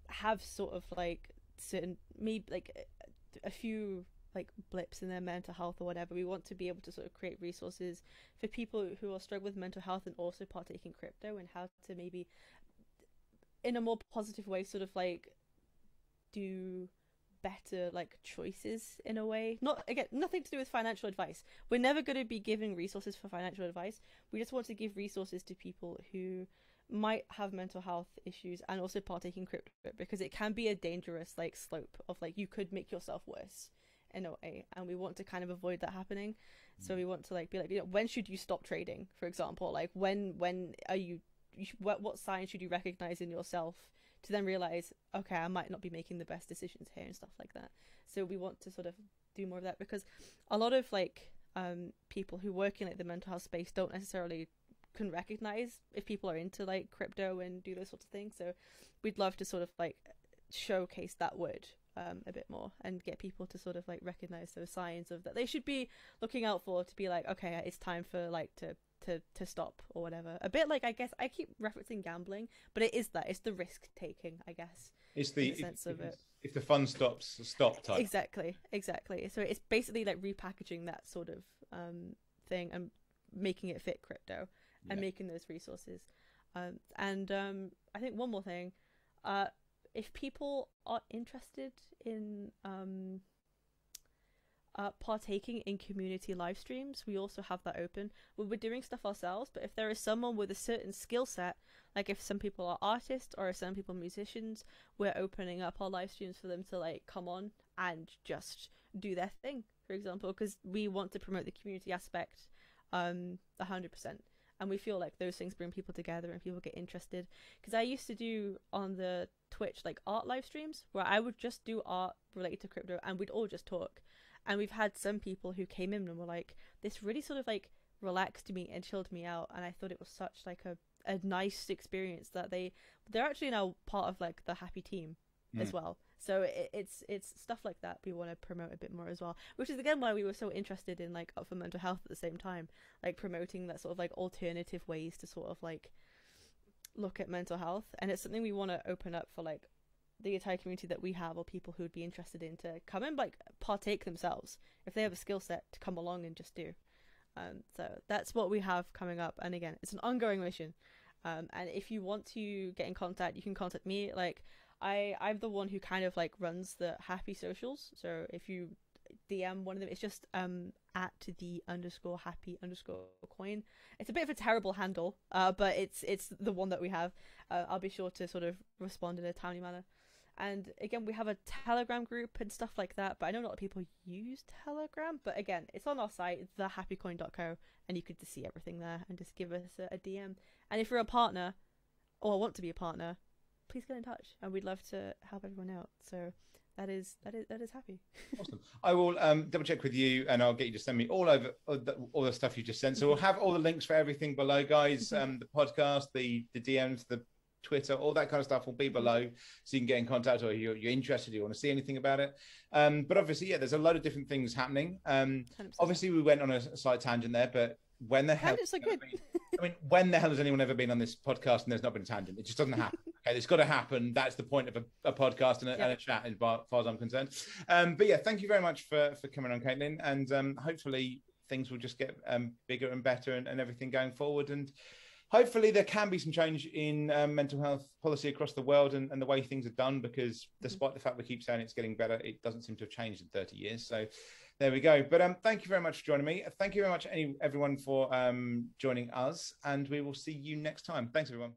have sort of like certain, maybe like a few like blips in their mental health or whatever. We want to be able to sort of create resources for people who are struggling with mental health and also partake in crypto, and how to maybe in a more positive way sort of like do better like choices in a way. Not again, nothing to do with financial advice. We're never going to be giving resources for financial advice. We just want to give resources to people who might have mental health issues and also partake in crypto, because it can be a dangerous like slope of like you could make yourself worse in a way, and we want to kind of avoid that happening. So we want to like be like, you know, when should you stop trading, for example? Like when are what signs should you recognize in yourself to then realize, okay, I might not be making the best decisions here and stuff like that. So we want to sort of do more of that, because a lot of like people who work in like the mental health space don't necessarily can recognize if people are into like crypto and do those sorts of things. So we'd love to sort of like showcase that word a bit more and get people to sort of like recognize those signs of that they should be looking out for, to be like, okay, it's time for like to stop or whatever. A bit like, I guess I keep referencing gambling, but it is that, it's the risk taking, I guess. It's the sense of it. If the fun stops, stop type. Exactly. So it's basically like repackaging that sort of thing and making it fit crypto and making those resources. I think one more thing, if people are interested in partaking in community live streams, we also have that open. We're doing stuff ourselves, but if there is someone with a certain skill set, like if some people are artists or if some people are musicians, we're opening up our live streams for them to like come on and just do their thing, for example, because we want to promote the community aspect 100%. And we feel like those things bring people together and people get interested. Because I used to do on the Twitch like art live streams where I would just do art related to crypto and we'd all just talk. And we've had some people who came in and were like, this really sort of like relaxed me and chilled me out. And I thought it was such like a nice experience that they're actually now part of like the Happy team as well. So it's stuff like that we want to promote a bit more as well, which is again why we were so interested in like Up for Mental Health at the same time, like promoting that sort of like alternative ways to sort of like look at mental health. And it's something we want to open up for like the entire community that we have, or people who would be interested in, to come and like partake themselves if they have a skill set, to come along and just do. So that's what we have coming up, and again it's an ongoing mission. And if you want to get in contact, you can contact me. Like I'm the one who kind of like runs the Happy socials, so if you DM one of them, it's just at @the_happy_coin. It's a bit of a terrible handle, but it's the one that we have. I'll be sure to sort of respond in a timely manner. And again, we have a Telegram group and stuff like that, but I know a lot of people use Telegram. But again, it's on our site, thehappycoin.co, and you could just see everything there and just give us a DM. And if you're a partner or want to be a partner, please get in touch, and we'd love to help everyone out. So that is Happy. Awesome. I will double check with you, and I'll get you to send me all the stuff you just sent. So we'll have all the links for everything below, guys. The podcast, the DMs, the Twitter, all that kind of stuff will be below, so you can get in contact, or you're interested, you want to see anything about it. But obviously, yeah, there's a lot of different things happening. 100%. Obviously, we went on a slight tangent there, but when the hell? Tangents are good. I mean, when the hell has anyone ever been on this podcast and there's not been a tangent? It just doesn't happen. Okay, it's got to happen. That's the point of a podcast and a chat, as far as I'm concerned. But yeah, thank you very much for coming on, Caitlin, and hopefully things will just get bigger and better and everything going forward. And hopefully there can be some change in mental health policy across the world and the way things are done, because despite the fact we keep saying it's getting better, it doesn't seem to have changed in 30 years. So there we go. But thank you very much for joining me. Thank you very much, everyone, for joining us. And we will see you next time. Thanks, everyone.